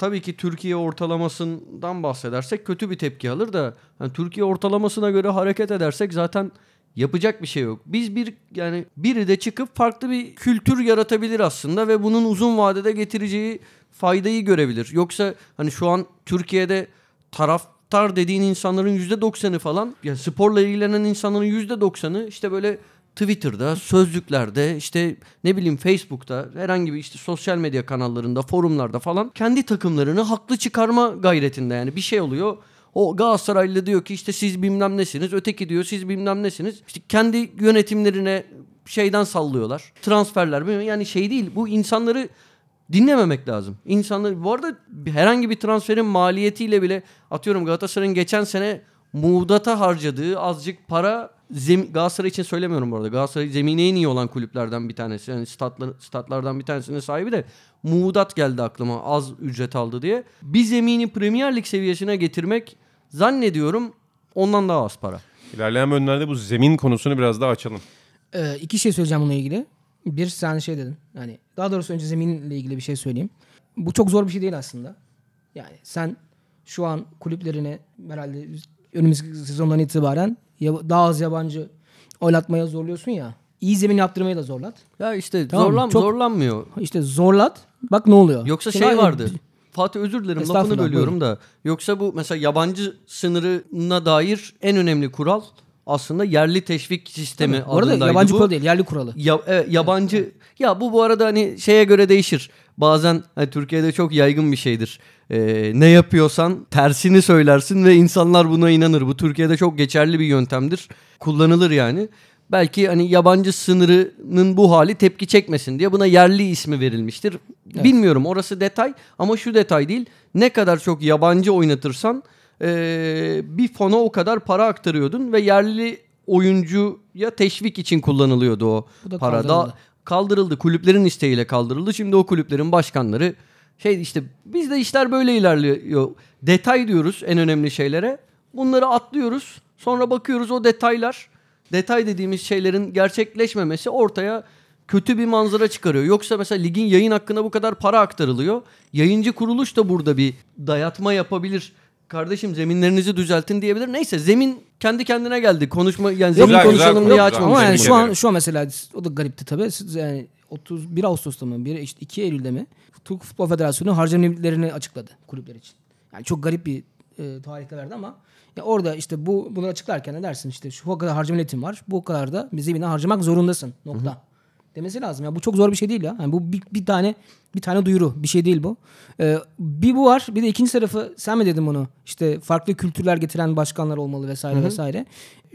Tabii ki Türkiye ortalamasından bahsedersek kötü bir tepki alır da yani Türkiye ortalamasına göre hareket edersek zaten yapacak bir şey yok. Biz bir yani biri de çıkıp farklı bir kültür yaratabilir aslında ve bunun uzun vadede getireceği faydayı görebilir. Yoksa hani şu an Türkiye'de taraftar dediğin insanların yüzde doksanı falan yani sporla ilgilenen insanların yüzde doksanı işte böyle Twitter'da, sözlüklerde, işte ne bileyim Facebook'ta, herhangi bir işte sosyal medya kanallarında, forumlarda falan kendi takımlarını haklı çıkarma gayretinde yani bir şey oluyor. O Galatasaraylı diyor ki işte siz bilmem nesiniz, öteki diyor siz bilmem nesiniz. İşte kendi yönetimlerine şeyden sallıyorlar. Transferler mi? Yani şey değil, bu insanları dinlememek lazım. İnsanlar bu arada herhangi bir transferin maliyetiyle bile atıyorum Galatasaray'ın geçen sene Muğdat'a harcadığı azıcık para Zem- Galatasaray için söylemiyorum bu arada. Galatasaray zemine en iyi olan kulüplerden bir tanesi. Yani statlar, statlardan bir tanesinin sahibi de Muğdat geldi aklıma, az ücret aldı diye. Bir zemini Premier Lig seviyesine getirmek zannediyorum ondan daha az para. İlerleyen bölümlerde bu zemin konusunu biraz daha açalım. Ee, iki şey söyleyeceğim bununla ilgili. Bir, sen şey dedin. Yani daha doğrusu önce zeminle ilgili bir şey söyleyeyim. Bu çok zor bir şey değil aslında. Yani sen şu an kulüplerine herhalde önümüzdeki sezondan itibaren daha az yabancı oylatmaya zorluyorsun ya. İyi zemin yaptırmayı da zorlat. Ya işte tamam, zorlan, çok, zorlanmıyor. İşte zorlat. Bak ne oluyor. Yoksa Şimdi şey abi, vardı. Fatih özür dilerim lafını bölüyorum da. Yoksa bu mesela yabancı sınırına dair en önemli kural aslında yerli teşvik sistemi adındaydı bu. Bu arada yabancı kuralı değil, yerli kuralı. Ya, e, yabancı evet. Ya bu bu arada hani şeye göre değişir. Bazen hani Türkiye'de çok yaygın bir şeydir. Ee, ne yapıyorsan tersini söylersin ve insanlar buna inanır. Bu Türkiye'de çok geçerli bir yöntemdir. Kullanılır yani. Belki hani yabancı sınırının bu hali tepki çekmesin diye buna yerli ismi verilmiştir. Evet. Bilmiyorum, orası detay ama şu detay değil. Ne kadar çok yabancı oynatırsan Ee, bir fona o kadar para aktarıyordun ve yerli oyuncuya teşvik için kullanılıyordu o da para. Kaldırıldı. Da kaldırıldı. Kulüplerin isteğiyle kaldırıldı. Şimdi o kulüplerin başkanları şey işte bizde işler böyle ilerliyor. Detay diyoruz en önemli şeylere. Bunları atlıyoruz. Sonra bakıyoruz o detaylar, detay dediğimiz şeylerin gerçekleşmemesi ortaya kötü bir manzara çıkarıyor. Yoksa mesela ligin yayın hakkına bu kadar para aktarılıyor. Yayıncı kuruluş da burada bir dayatma yapabilir. Kardeşim zeminlerinizi düzeltin diyebilir. Neyse zemin kendi kendine geldi. Konuşma yani zemin güzel, konuşalım güzel, diye açmamış. Ama yani şu an şu an mesela o da garipti tabii. Yani otuz bir Ağustos'ta mı bir işte iki Eylül'de mi Türk Futbol Federasyonu harcama limitlerini açıkladı kulüpler için. Yani çok garip bir e, tarihte verdi ama yani orada işte bu bunu açıklarken ne dersin işte şu kadar harcama limitin var. Bu kadar da zemine harcamak zorundasın. Nokta. Hı hı. Demesi lazım. Ya bu çok zor bir şey değil ya. Yani bu bir, bir tane bir tane duyuru. Bir şey değil bu. Ee, bir bu var. Bir de ikinci tarafı sen mi dedin bunu? İşte farklı kültürler getiren başkanlar olmalı vesaire Hı-hı. vesaire.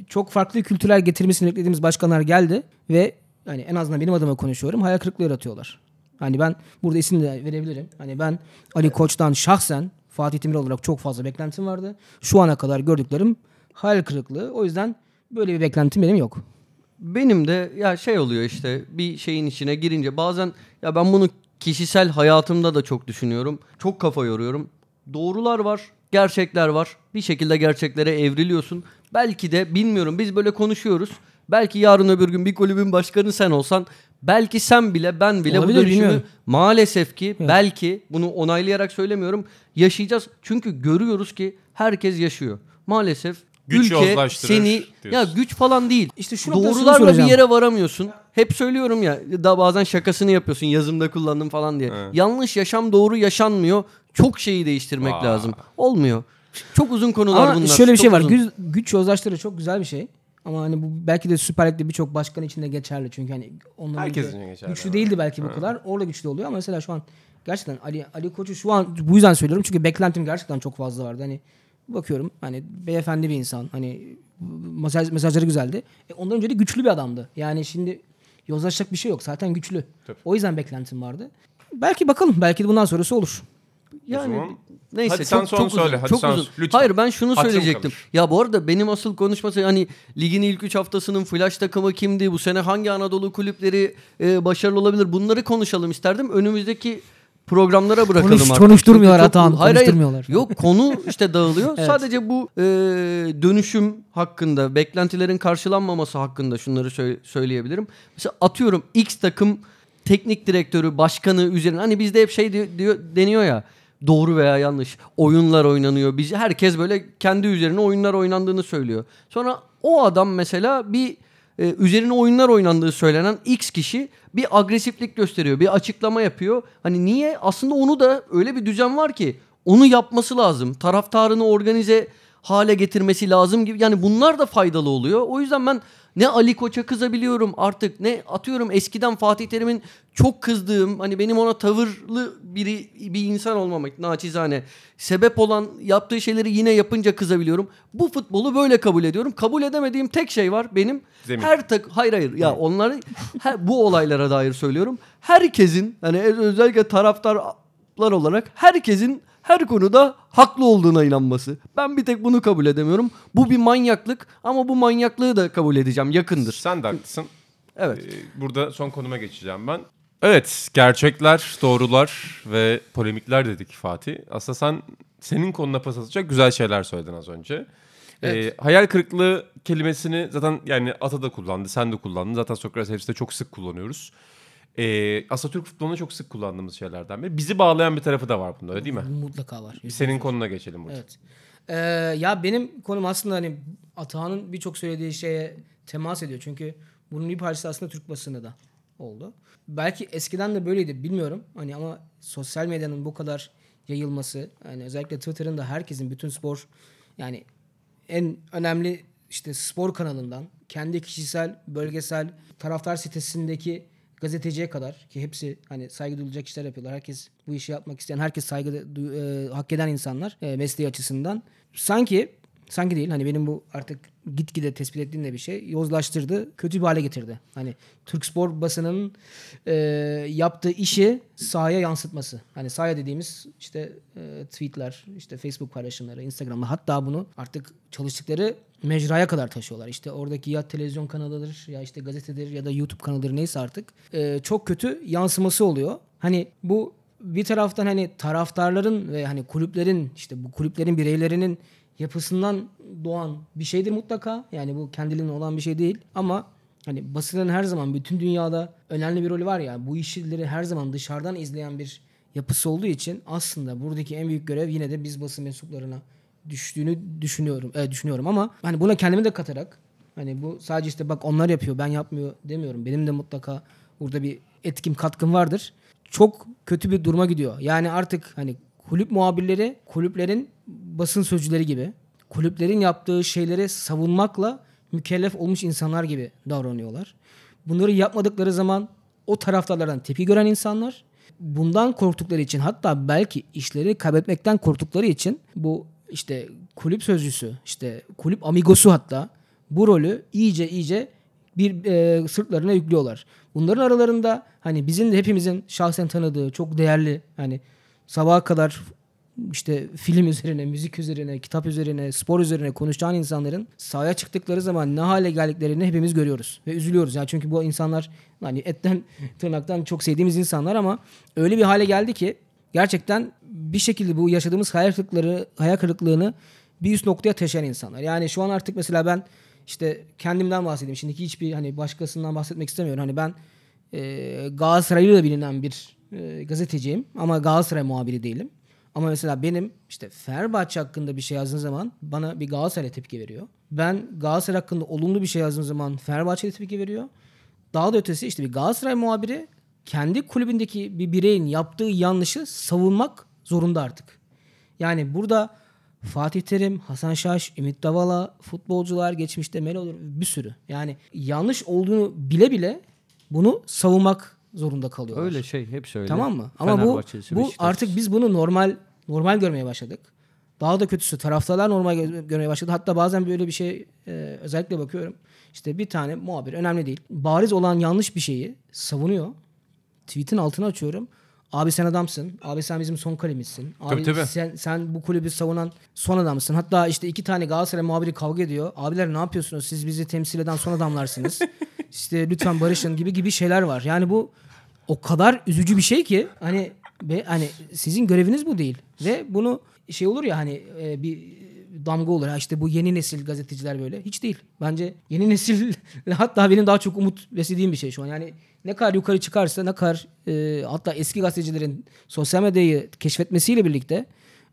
Çok farklı kültürler getirmesini beklediğimiz başkanlar geldi ve yani en azından benim adıma konuşuyorum. Hayal kırıklığı yaratıyorlar. Hani ben burada isim de verebilirim. Hani ben Ali Koç'tan şahsen Fatih Demirel olarak çok fazla beklentim vardı. Şu ana kadar gördüklerim hayal kırıklığı. O yüzden böyle bir beklentim benim yok. Benim de ya şey oluyor işte bir şeyin içine girince bazen ya ben bunu kişisel hayatımda da çok düşünüyorum. Çok kafa yoruyorum. Doğrular var, gerçekler var. Bir şekilde gerçeklere evriliyorsun. Belki de bilmiyorum biz böyle konuşuyoruz. Belki yarın öbür gün bir kulübün başkanı sen olsan belki sen bile ben bile olabilir, bu dönüşümü maalesef ki evet. Belki bunu onaylayarak söylemiyorum yaşayacağız. Çünkü görüyoruz ki herkes yaşıyor. Maalesef. Güç ülke seni diyorsun. Ya güç falan değil. İşte şu doğrularla bir yere varamıyorsun. Hep söylüyorum ya daha bazen şakasını yapıyorsun yazımda kullandım falan diye. Evet. Yanlış yaşam doğru yaşanmıyor. Çok şeyi değiştirmek Aa. lazım. Olmuyor. Çok uzun konular ama bunlar. Şöyle bir çok şey var. Güç, güç yozlaştırıcı çok güzel bir şey. Ama hani bu belki de Süper Lig'de birçok başkan için de geçerli. Çünkü hani onların güçlü yani. Değildi belki bu ha. kadar. Orada güçlü oluyor ama mesela şu an gerçekten Ali Ali Koç'u şu an bu yüzden söylüyorum. Çünkü beklentim gerçekten çok fazla vardı. Hani bakıyorum hani beyefendi bir insan hani mesaj, mesajları güzeldi. E ondan önce de güçlü bir adamdı. Yani şimdi yozlaşacak bir şey yok. Zaten güçlü. Tabii. O yüzden beklentim vardı. Belki bakalım. Belki de bundan sonrası olur. Yani zaman, neyse hadi çok, sen çok uzun. Söyle, hadi çok sen uzun. Lütfen. Hayır ben şunu Hatim söyleyecektim. Kalır. Ya bu arada benim asıl konuşması hani ligin ilk üç haftasının flash takımı kimdi? Bu sene hangi Anadolu kulüpleri e, başarılı olabilir? Bunları konuşalım isterdim. Önümüzdeki programlara bırakalım Konuş, artık. Konuşturmuyorlar Atahan. Konuşturmuyorlar. Yok konu işte dağılıyor. Evet. Sadece bu e, dönüşüm hakkında, beklentilerin karşılanmaması hakkında şunları sö- söyleyebilirim. Mesela atıyorum X takım teknik direktörü, başkanı üzerine. Hani bizde hep şey diyor, diyor deniyor ya. Doğru veya yanlış. Oyunlar oynanıyor. Biz, herkes böyle kendi üzerine oyunlar oynandığını söylüyor. Sonra o adam mesela bir Ee, üzerine oyunlar oynandığı söylenen X kişi bir agresiflik gösteriyor, bir açıklama yapıyor. Hani niye? Aslında onu da öyle bir düzen var ki onu yapması lazım. Taraftarını organize hale getirmesi lazım gibi. Yani bunlar da faydalı oluyor. O yüzden ben ne Ali Koç'a kızabiliyorum artık ne atıyorum eskiden Fatih Terim'in çok kızdığım hani benim ona tavırlı biri bir insan olmamak naçizane sebep olan yaptığı şeyleri yine yapınca kızabiliyorum. Bu futbolu böyle kabul ediyorum. Kabul edemediğim tek şey var benim. Zemin. Her tak hayır hayır ya onları her, bu olaylara dair söylüyorum. Herkesin hani özellikle taraftarlar olarak herkesin her konuda haklı olduğuna inanması. Ben bir tek bunu kabul edemiyorum. Bu bir manyaklık ama bu manyaklığı da kabul edeceğim yakındır. Sen de haklısın. Evet. Ee, burada son konuma geçeceğim ben. Evet, gerçekler, doğrular ve polemikler dedik Fatih. Aslında sen senin konuna pas atacak güzel şeyler söyledin az önce. Evet. E, hayal kırıklığı kelimesini zaten yani Ata da kullandı, sen de kullandın. Zaten Sokrates F C'de çok sık kullanıyoruz. E, aslında Türk futbolunda çok sık kullandığımız şeylerden biri. Bizi bağlayan bir tarafı da var bunda, öyle değil mi? Mutlaka var. Senin konuna geçelim burada. Evet. Ee, ya benim konum aslında hani Ata'nın birçok söylediği şeye temas ediyor. Çünkü bunun bir parçası aslında Türk basını da oldu. Belki eskiden de böyleydi bilmiyorum. Hani ama sosyal medyanın bu kadar yayılması, yani özellikle Twitter'ın da herkesin bütün spor yani en önemli işte spor kanalından kendi kişisel, bölgesel taraftar sitesindeki gazeteciye kadar ki hepsi hani saygı duyulacak işler yapıyorlar. Herkes bu işi yapmak isteyen, herkes saygı du- e, hak eden insanlar e, mesleği açısından. Sanki sanki değil hani benim bu artık gitgide tespit ettiğim de bir şey yozlaştırdı, kötü bir hale getirdi. Hani Türk spor basının e, yaptığı işi sahaya yansıtması. Hani sahaya dediğimiz işte e, tweetler, işte Facebook paylaşımları, Instagram'da hatta bunu artık çalıştıkları mecraya kadar taşıyorlar. İşte oradaki ya televizyon kanalıdır ya işte gazetedir ya da YouTube kanalıdır neyse artık. E, çok kötü yansıması oluyor. Hani bu bir taraftan hani taraftarların ve hani kulüplerin işte bu kulüplerin bireylerinin yapısından doğan bir şeydir mutlaka. Yani bu kendiliğinden olan bir şey değil. Ama hani basının her zaman bütün dünyada önemli bir rolü var ya. Bu işleri her zaman dışarıdan izleyen bir yapısı olduğu için aslında buradaki en büyük görev yine de biz basın mensuplarına düştüğünü düşünüyorum. E, düşünüyorum ama hani buna kendimi de katarak hani bu sadece işte bak onlar yapıyor ben yapmıyor demiyorum. Benim de mutlaka burada bir etkim katkım vardır. Çok kötü bir duruma gidiyor. Yani artık hani kulüp muhabirleri, kulüplerin basın sözcüleri gibi, kulüplerin yaptığı şeyleri savunmakla mükellef olmuş insanlar gibi davranıyorlar. Bunları yapmadıkları zaman o taraftarlardan tepki gören insanlar, bundan korktukları için hatta belki işleri kaybetmekten korktukları için bu işte kulüp sözcüsü, işte kulüp amigosu hatta bu rolü iyice iyice bir e, sırtlarına yüklüyorlar. Bunların aralarında hani bizim de hepimizin şahsen tanıdığı çok değerli hani sabaha kadar işte film üzerine, müzik üzerine, kitap üzerine, spor üzerine konuşan insanların sahaya çıktıkları zaman ne hale geldiklerini hepimiz görüyoruz ve üzülüyoruz. Yani çünkü bu insanlar hani etten tırnaktan çok sevdiğimiz insanlar ama öyle bir hale geldi ki gerçekten bir şekilde bu yaşadığımız hayal kırıklıkları, hayal kırıklığını bir üst noktaya taşıyan insanlar. Yani şu an artık mesela ben işte kendimden bahsedeyim. Şimdiki hiçbir hani başkasından bahsetmek istemiyorum. Hani ben e, Galatasaray'la bilinen bir e, gazeteciyim ama Galatasaray muhabiri değilim. Ama mesela benim işte Fenerbahçe hakkında bir şey yazdığım zaman bana bir Galatasaray tepki veriyor. Ben Galatasaray hakkında olumlu bir şey yazdığım zaman Fenerbahçe'ye tepki veriyor. Daha da ötesi işte bir Galatasaray muhabiri kendi kulübündeki bir bireyin yaptığı yanlışı savunmak zorunda artık. Yani burada Fatih Terim, Hasan Şaş, Ümit Davala, futbolcular geçmişte Melodur bir sürü. Yani yanlış olduğunu bile bile bunu savunmak zorunda kalıyorlar. Öyle şey hep söyle. Tamam mı? Ama bu bu artık biz bunu normal normal görmeye başladık. Daha da kötüsü taraftarlar normal görmeye başladı. Hatta bazen böyle bir şey e, özellikle bakıyorum. İşte bir tane muhabir önemli değil. Bariz olan yanlış bir şeyi savunuyor. Tweet'in altına açıyorum. Abi sen adamsın. Abi sen bizim son kalemizsin. Abi tabii, tabii. sen sen bu kulübü savunan son adamsın. Hatta işte iki tane Galatasaray muhabiri kavga ediyor. Abiler ne yapıyorsunuz? Siz bizi temsil eden son adamlarsınız. İşte lütfen barışın gibi gibi şeyler var. Yani bu o kadar üzücü bir şey ki hani be, hani sizin göreviniz bu değil ve bunu şey olur ya hani e, bir damga olur. Ha işte bu yeni nesil gazeteciler böyle. Hiç değil. Bence yeni nesil hatta benim daha çok umut beslediğim bir şey şu an. Yani ne kadar yukarı çıkarsa ne kadar e, hatta eski gazetecilerin sosyal medyayı keşfetmesiyle birlikte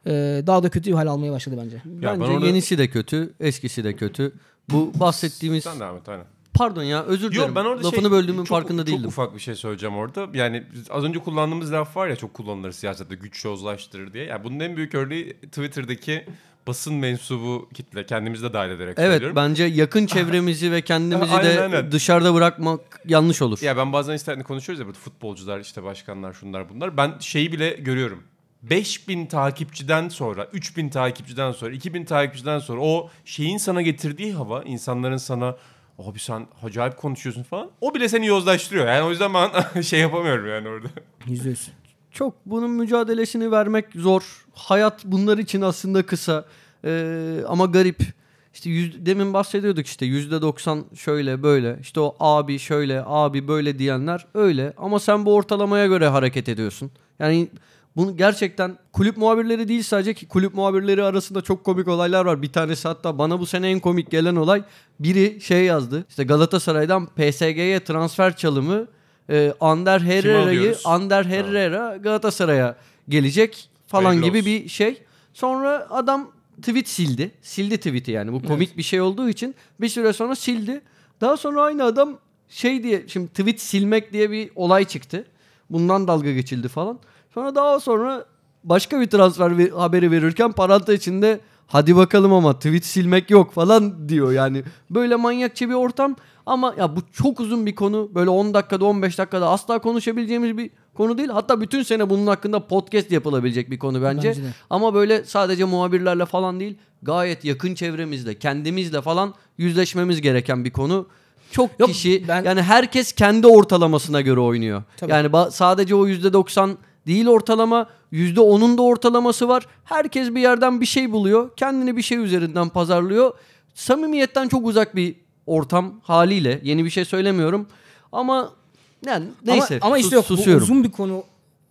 e, daha da kötü bir hal almaya başladı bence. Ya bence ben orada... yenisi de kötü, eskisi de kötü. Bu bahsettiğimiz Sen devam et, aynen. Pardon ya özür dilerim. Yo, ben orada lafını şey, böldüğümün çok, farkında çok değildim. Çok ufak bir şey söyleyeceğim orada. Yani az önce kullandığımız laf var ya çok kullanılır siyasette güç yozlaştırır diye. Yani bunun en büyük örneği Twitter'daki basın mensubu kitle. Kendimizi de dahil ederek evet, söylüyorum. Evet bence yakın çevremizi ve kendimizi aynen, de aynen. dışarıda bırakmak yanlış olur. Ya ben bazen işte konuşuyoruz ya burada futbolcular işte başkanlar şunlar bunlar. Ben şeyi bile görüyorum. beş bin takipçiden sonra, üç bin takipçiden sonra, iki bin takipçiden sonra o şeyin sana getirdiği hava insanların sana... Abi sen acayip konuşuyorsun falan. O bile seni yozlaştırıyor. Yani o yüzden ben şey yapamıyorum yani orada. Yüzde yüz. çok bunun mücadelesini vermek zor. Hayat bunlar için aslında kısa ee, ama garip. İşte yüz, demin bahsediyorduk işte yüzde doksan şöyle böyle, işte o abi şöyle abi böyle diyenler öyle ama sen bu ortalamaya göre hareket ediyorsun. Yani bunu gerçekten kulüp muhabirleri değil sadece, ki kulüp muhabirleri arasında çok komik olaylar var. Bir tanesi hatta bana bu sene en komik gelen olay, biri şey yazdı işte Galatasaray'dan P S G'ye transfer çalımı, e, Ander Herrera'yı Ander Herrera Galatasaray'a gelecek falan Belli gibi olsun. Bir şey. Sonra adam tweet sildi. Sildi tweet'i yani. Bu komik evet. bir şey olduğu için bir süre sonra sildi. Daha sonra aynı adam şey diye, şimdi tweet silmek diye bir olay çıktı. Bundan dalga geçildi falan. Sonra daha sonra başka bir transfer ver, haberi verirken parantez içinde hadi bakalım ama tweet silmek yok falan diyor yani. Böyle manyakça bir ortam ama ya bu çok uzun bir konu. Böyle on dakikada on beş dakikada asla konuşabileceğimiz bir konu değil. Hatta bütün sene bunun hakkında podcast yapılabilecek bir konu bence. bence Ama böyle sadece muhabirlerle falan değil, gayet yakın çevremizle, kendimizle falan yüzleşmemiz gereken bir konu. Çok Yok, kişi ben... yani herkes kendi ortalamasına göre oynuyor. Tabii. Yani ba- sadece o yüzde doksan değil ortalama, yüzde onun da ortalaması var. Herkes bir yerden bir şey buluyor. Kendini bir şey üzerinden pazarlıyor. Samimiyetten çok uzak bir ortam haliyle. Yeni bir şey söylemiyorum ama yani neyse. Ama, ama işte yok, bu uzun bir konu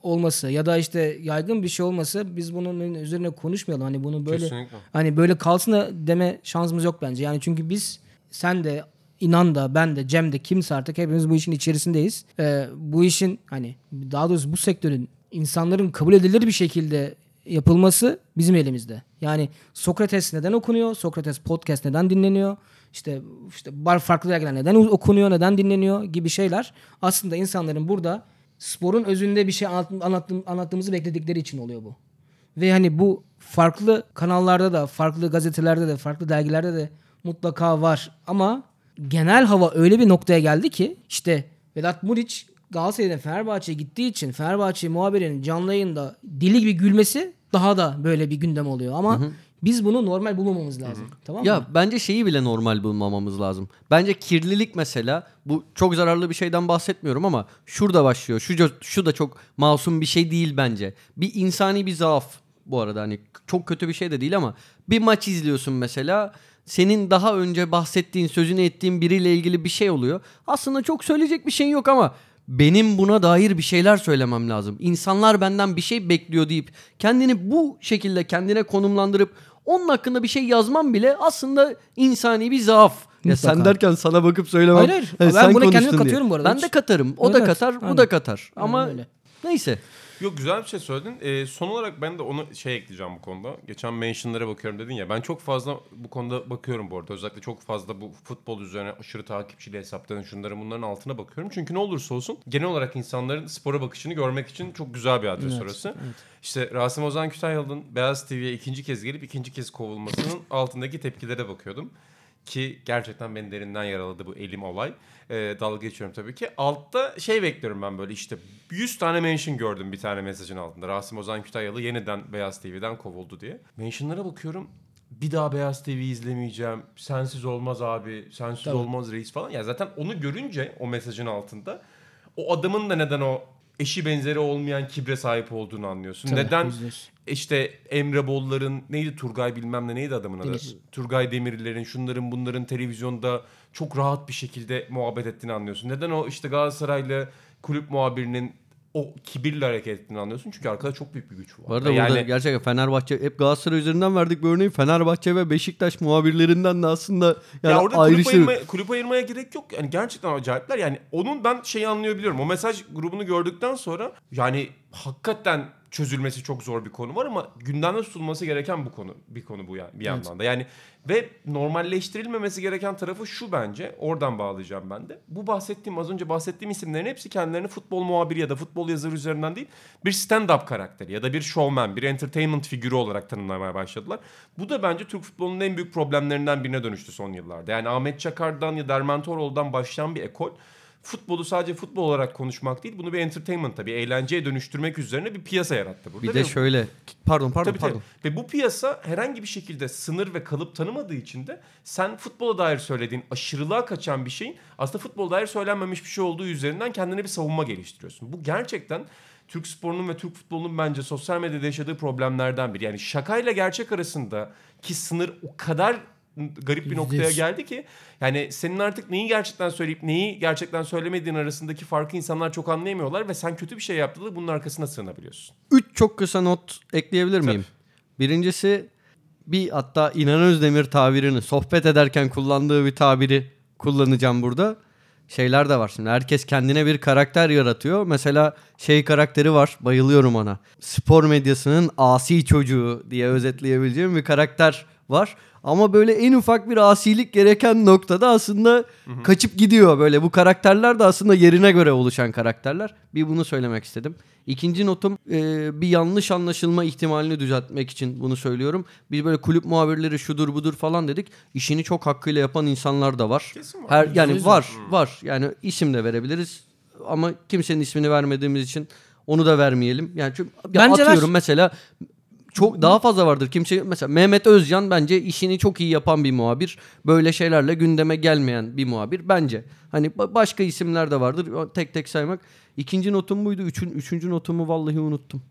olması ya da işte yaygın bir şey olması, biz bunun üzerine konuşmayalım. Hani bunu böyle Kesinlikle. hani böyle kalsın da deme şansımız yok bence. Yani çünkü biz, sen de, İnan da, ben de, Cem de, kimse artık hepimiz bu işin içerisindeyiz. Ee, bu işin hani daha doğrusu bu sektörün insanların kabul edilir bir şekilde yapılması bizim elimizde. Yani Sokrates neden okunuyor? Sokrates Podcast neden dinleniyor? İşte işte bar farklı dergiler neden okunuyor, neden dinleniyor gibi şeyler aslında insanların burada sporun özünde bir şey anlattığım, anlattığımızı bekledikleri için oluyor bu. Ve hani bu farklı kanallarda da, farklı gazetelerde de, farklı dergilerde de mutlaka var ama genel hava öyle bir noktaya geldi ki işte Vedat Muriqi Galatasaray'dan Fenerbahçe'ye gittiği için Fenerbahçe muhabirinin canlı yayında deli gibi gülmesi daha da böyle bir gündem oluyor ama hı hı. biz bunu normal bulmamamız lazım. Hı hı. Tamam mı? Ya bence şeyi bile normal bulmamamız lazım. Bence kirlilik mesela, bu çok zararlı bir şeyden bahsetmiyorum ama şurada başlıyor. Şu, şu da çok masum bir şey değil bence. Bir insani bir zaaf bu arada, hani çok kötü bir şey de değil ama bir maç izliyorsun mesela, senin daha önce bahsettiğin, sözünü ettiğin biriyle ilgili bir şey oluyor. Aslında çok söyleyecek bir şeyin yok ama benim buna dair bir şeyler söylemem lazım, İnsanlar benden bir şey bekliyor deyip kendini bu şekilde kendine konumlandırıp onun hakkında bir şey yazmam bile aslında insani bir zaaf. Ya sen derken sana bakıp söylemem. Hayır, hayır. Evet, ben buna kendimi katıyorum diye. Bu arada. Ben hiç. de katarım. O evet, da katar, evet. bu da katar. Aynen. Ama öyle. Neyse. Yok, güzel bir şey söyledin. Ee, son olarak ben de onu şey ekleyeceğim bu konuda. Geçen mentionlara bakıyorum dedin ya. Ben çok fazla bu konuda bakıyorum bu arada. Özellikle çok fazla bu futbol üzerine aşırı takipçiliği hesaplarının, şunların bunların altına bakıyorum. Çünkü ne olursa olsun genel olarak insanların spora bakışını görmek için çok güzel bir adres evet, orası. Evet. İşte Rasim Ozan Kütahyalı'nın Beyaz T V'ye ikinci kez gelip ikinci kez kovulmasının altındaki tepkilere bakıyordum. Ki gerçekten beni derinden yaraladı bu elim olay. Ee, dalga geçiyorum tabii ki. Altta şey bekliyorum ben, böyle işte yüz tane mention gördüm bir tane mesajın altında. Rasim Ozan Kütahyalı yeniden Beyaz T V'den kovuldu diye. Mentionlara bakıyorum. Bir daha Beyaz T V izlemeyeceğim. Sensiz olmaz abi. Sensiz tabii. olmaz reis falan. Ya zaten onu görünce o mesajın altında o adamın da neden o eşi benzeri olmayan kibre sahip olduğunu anlıyorsun. Tabii, neden üzülürsün. İşte Emre Bolların neydi, Turgay bilmem ne neydi adamın adı. Turgay Demirelilerin, şunların bunların televizyonda çok rahat bir şekilde muhabbet ettiğini anlıyorsun. Neden o işte Galatasaraylı kulüp muhabirinin o kibirle hareket ettiğini anlıyorsun. Çünkü arkada çok büyük bir güç var. Bu arada yani... burada gerçekten Fenerbahçe, hep Galatasaray üzerinden verdik bir örneği. Fenerbahçe ve Beşiktaş muhabirlerinden de aslında yani ya orada kulüp, ayırma, kulüp ayırmaya gerek yok. Yani gerçekten acayipler. Yani onun ben şeyi anlayabiliyorum. O mesaj grubunu gördükten sonra yani hakikaten çözülmesi çok zor bir konu var ama gündemde tutulması gereken bu konu, bir konu bu ya bir yandan evet. da. Yani ve normalleştirilmemesi gereken tarafı şu bence. Oradan bağlayacağım ben de. Bu bahsettiğim, az önce bahsettiğim isimlerin hepsi kendilerini futbol muhabiri ya da futbol yazarı üzerinden değil, bir stand-up karakteri ya da bir showman, bir entertainment figürü olarak tanımlamaya başladılar. Bu da bence Türk futbolunun en büyük problemlerinden birine dönüştü son yıllarda. Yani Ahmet Çakar'dan ya Dermentoroğlu'dan başlayan bir ekol, futbolu sadece futbol olarak konuşmak değil, bunu bir entertainment, tabii eğlenceye dönüştürmek üzerine bir piyasa yarattı burada. Bir de ve şöyle pardon pardon tabii, pardon. Tabii. Ve bu piyasa herhangi bir şekilde sınır ve kalıp tanımadığı için de sen futbola dair söylediğin aşırılığa kaçan bir şeyin aslında futbola dair söylenmemiş bir şey olduğu üzerinden kendine bir savunma geliştiriyorsun. Bu gerçekten Türk sporunun ve Türk futbolunun bence sosyal medyada yaşadığı problemlerden biri. Yani şakayla gerçek arasındaki sınır o kadar garip bir noktaya geldi ki. Yani senin artık neyi gerçekten söyleyip neyi gerçekten söylemediğin arasındaki farkı insanlar çok anlayamıyorlar. Ve sen kötü bir şey yaptığında bunun arkasına sığınabiliyorsun. Üç çok kısa not ekleyebilir miyim? Tabii. Birincisi, bir hatta İnan Özdemir tabirini, sohbet ederken kullandığı bir tabiri kullanacağım burada. Şeyler de var şimdi. Herkes kendine bir karakter yaratıyor. Mesela şey karakteri var. Bayılıyorum ona. Spor medyasının asi çocuğu diye özetleyebileceğim bir karakter var. Ama böyle en ufak bir asilik gereken noktada aslında hı hı. kaçıp gidiyor böyle. Bu karakterler de aslında yerine göre oluşan karakterler. Bir bunu söylemek istedim. İkinci notum, e, bir yanlış anlaşılma ihtimalini düzeltmek için bunu söylüyorum. Biz böyle kulüp muhabirleri şudur budur falan dedik. İşini çok hakkıyla yapan insanlar da var. Kesin var. Her, yani var, var. Yani isim de verebiliriz. Ama kimsenin ismini vermediğimiz için onu da vermeyelim. Yani çünkü bence atıyorum ver. mesela... Çok daha fazla vardır. Kimse mesela Mehmet Özcan bence işini çok iyi yapan bir muhabir. Böyle şeylerle gündeme gelmeyen bir muhabir bence. Hani başka isimler de vardır. Tek tek saymak. İkinci notum buydu. Üçün, üçüncü notumu vallahi unuttum.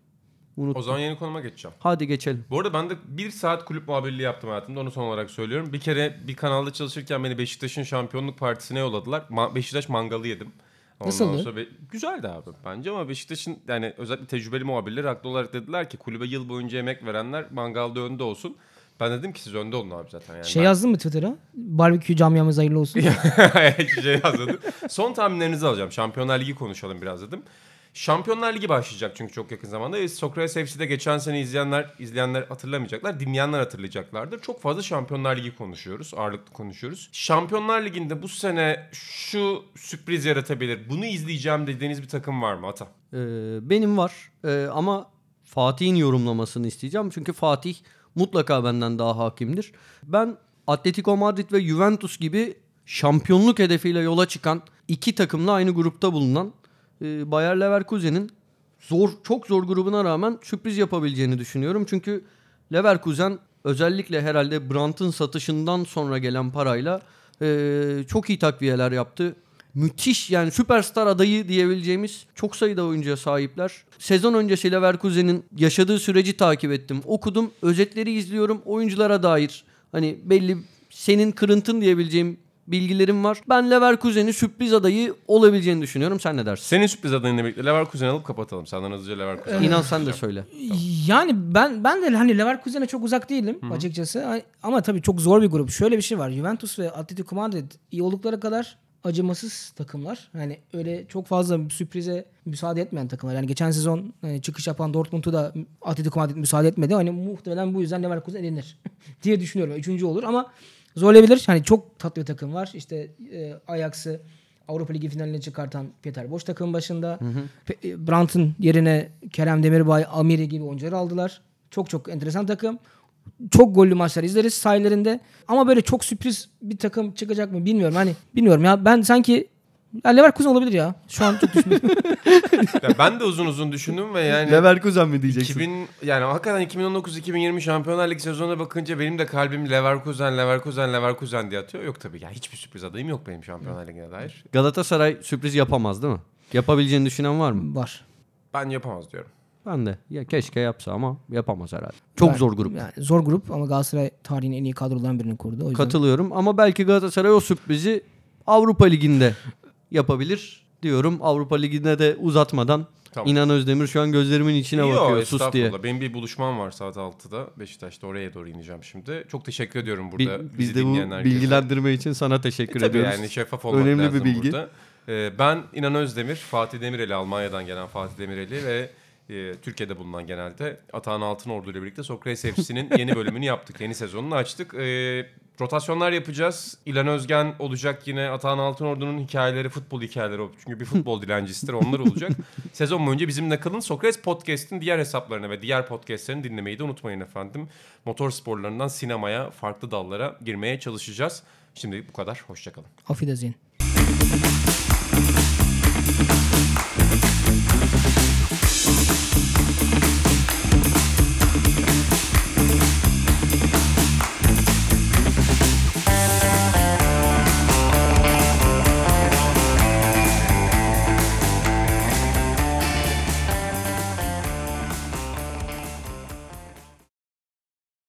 unuttum. O zaman yeni konuma geçeceğim. Hadi geçelim. Bu arada ben de bir saat kulüp muhabirliği yaptım hayatımda. Onu son olarak söylüyorum. Bir kere bir kanalda çalışırken beni Beşiktaş'ın şampiyonluk partisine yolladılar. Ma- Beşiktaş mangalı yedim. Nasıldı? Be- Güzeldi abi bence ama Beşiktaş'ın yani özellikle tecrübeli muhabirleri haklı olarak dediler ki kulübe yıl boyunca emek verenler mangalda önde olsun. Ben dedim ki siz önde olun abi zaten. Yani şey ben... yazdın mı Twitter'a? Barbekü camiamız hayırlı olsun. şey yazdım. Son tahminlerinizi alacağım. Şampiyonlar Ligi konuşalım biraz dedim. Şampiyonlar Ligi başlayacak çünkü çok yakın zamanda. Sokrates F C'de geçen sene izleyenler izleyenler hatırlamayacaklar. Dinleyenler hatırlayacaklardır. Çok fazla Şampiyonlar Ligi konuşuyoruz. Ağırlıklı konuşuyoruz. Şampiyonlar Ligi'nde bu sene şu sürpriz yaratabilir. Bunu izleyeceğim dediğiniz bir takım var mı Ata? Ee, benim var. Ee, ama Fatih'in yorumlamasını isteyeceğim. Çünkü Fatih mutlaka benden daha hakimdir. Ben Atletico Madrid ve Juventus gibi şampiyonluk hedefiyle yola çıkan iki takımla aynı grupta bulunan Bayer Leverkusen'in zor, çok zor grubuna rağmen sürpriz yapabileceğini düşünüyorum. Çünkü Leverkusen özellikle herhalde Brandt'ın satışından sonra gelen parayla e, çok iyi takviyeler yaptı. Müthiş yani süperstar adayı diyebileceğimiz çok sayıda oyuncuya sahipler. Sezon öncesi Leverkusen'in yaşadığı süreci takip ettim, okudum, özetleri izliyorum. Oyunculara dair hani belli senin kırıntın diyebileceğim bilgilerim var. Ben Leverkusen'in sürpriz adayı olabileceğini düşünüyorum. Sen ne dersin? Senin sürpriz adayınla birlikte Leverkusen'i alıp kapatalım. Senden hızlıca Leverkusen'i. Ee, İnan sen de söyle. Tamam. Yani ben ben de hani Leverkusen'e çok uzak değilim Hı-hı. açıkçası. Ama tabii çok zor bir grup. Şöyle bir şey var. Juventus ve Atletico Madrid iyi oldukları kadar acımasız takımlar. Yani öyle çok fazla sürprize müsaade etmeyen takımlar. Yani geçen sezon hani çıkış yapan Dortmund'u da Atletico Madrid müsaade etmedi. Hani muhtemelen bu yüzden Leverkusen elenir diye düşünüyorum. Üçüncü olur ama zorlayabilir. Hani çok tatlı bir takım var. İşte e, Ajax'ı Avrupa Ligi finaline çıkartan Peter Bosz takımın başında. Hı hı. Pe- Brandt'ın yerine Kerem Demirbay, Amiri gibi oyuncuları aldılar. Çok çok enteresan takım. Çok gollü maçlar izleriz sahilerinde. Ama böyle çok sürpriz bir takım çıkacak mı bilmiyorum. Hani bilmiyorum ya ben sanki ya Leverkusen olabilir ya. Şu an çok düşünmedim. Ben de uzun uzun düşündüm ve yani Leverkusen mi diyeceksin? iki bin yani hakikaten iki bin on dokuz iki bin yirmi Şampiyonlar Ligi sezonuna bakınca benim de kalbim Leverkusen, Leverkusen, Leverkusen diye atıyor. Yok tabii ya hiçbir sürpriz adayım yok benim Şampiyonlar Ligi'ne dair. Galatasaray sürpriz yapamaz değil mi? Yapabileceğini düşünen var mı? Var. Ben yapamaz diyorum. Ben de. Ya keşke yapsa ama yapamaz herhalde. Çok yani, zor grup. Yani zor grup ama Galatasaray tarihin en iyi kadrolarından birini kurdu. O yüzden... Katılıyorum ama belki Galatasaray o sürprizi Avrupa Ligi'nde yapabilir diyorum. Avrupa Ligi'ne de uzatmadan tamam. İnan Özdemir şu an gözlerimin içine Yo, bakıyor sus diye. Benim bir buluşmam var saat altıda Beşiktaş'ta oraya doğru ineceğim şimdi. Çok teşekkür ediyorum burada Bil, bizi dinleyen herkese. Biz de bu bilgilendirme için sana teşekkür e, ediyoruz. Yani şeffaf olmak önemli lazım bir bilgi. Burada. Ee, ben İnan Özdemir, Fatih Demireli, Almanya'dan gelen Fatih Demireli ve e, Türkiye'de bulunan genelde Atakan Altınordu ile birlikte Sokrates F C'nin yeni bölümünü yaptık. Yeni sezonunu açtık. Ee, Rotasyonlar yapacağız. İlhan Özgen olacak yine. Atahan Altınordu'nun hikayeleri, futbol hikayeleri. Çünkü bir futbol dilencisidir. Onlar olacak. Sezon boyunca bizimle kalın. Sokrates Podcast'in diğer hesaplarını ve diğer podcastlerini dinlemeyi de unutmayın efendim. Motor sporlarından sinemaya, farklı dallara girmeye çalışacağız. Şimdi bu kadar. Hoşçakalın. Auf Wiedersehen.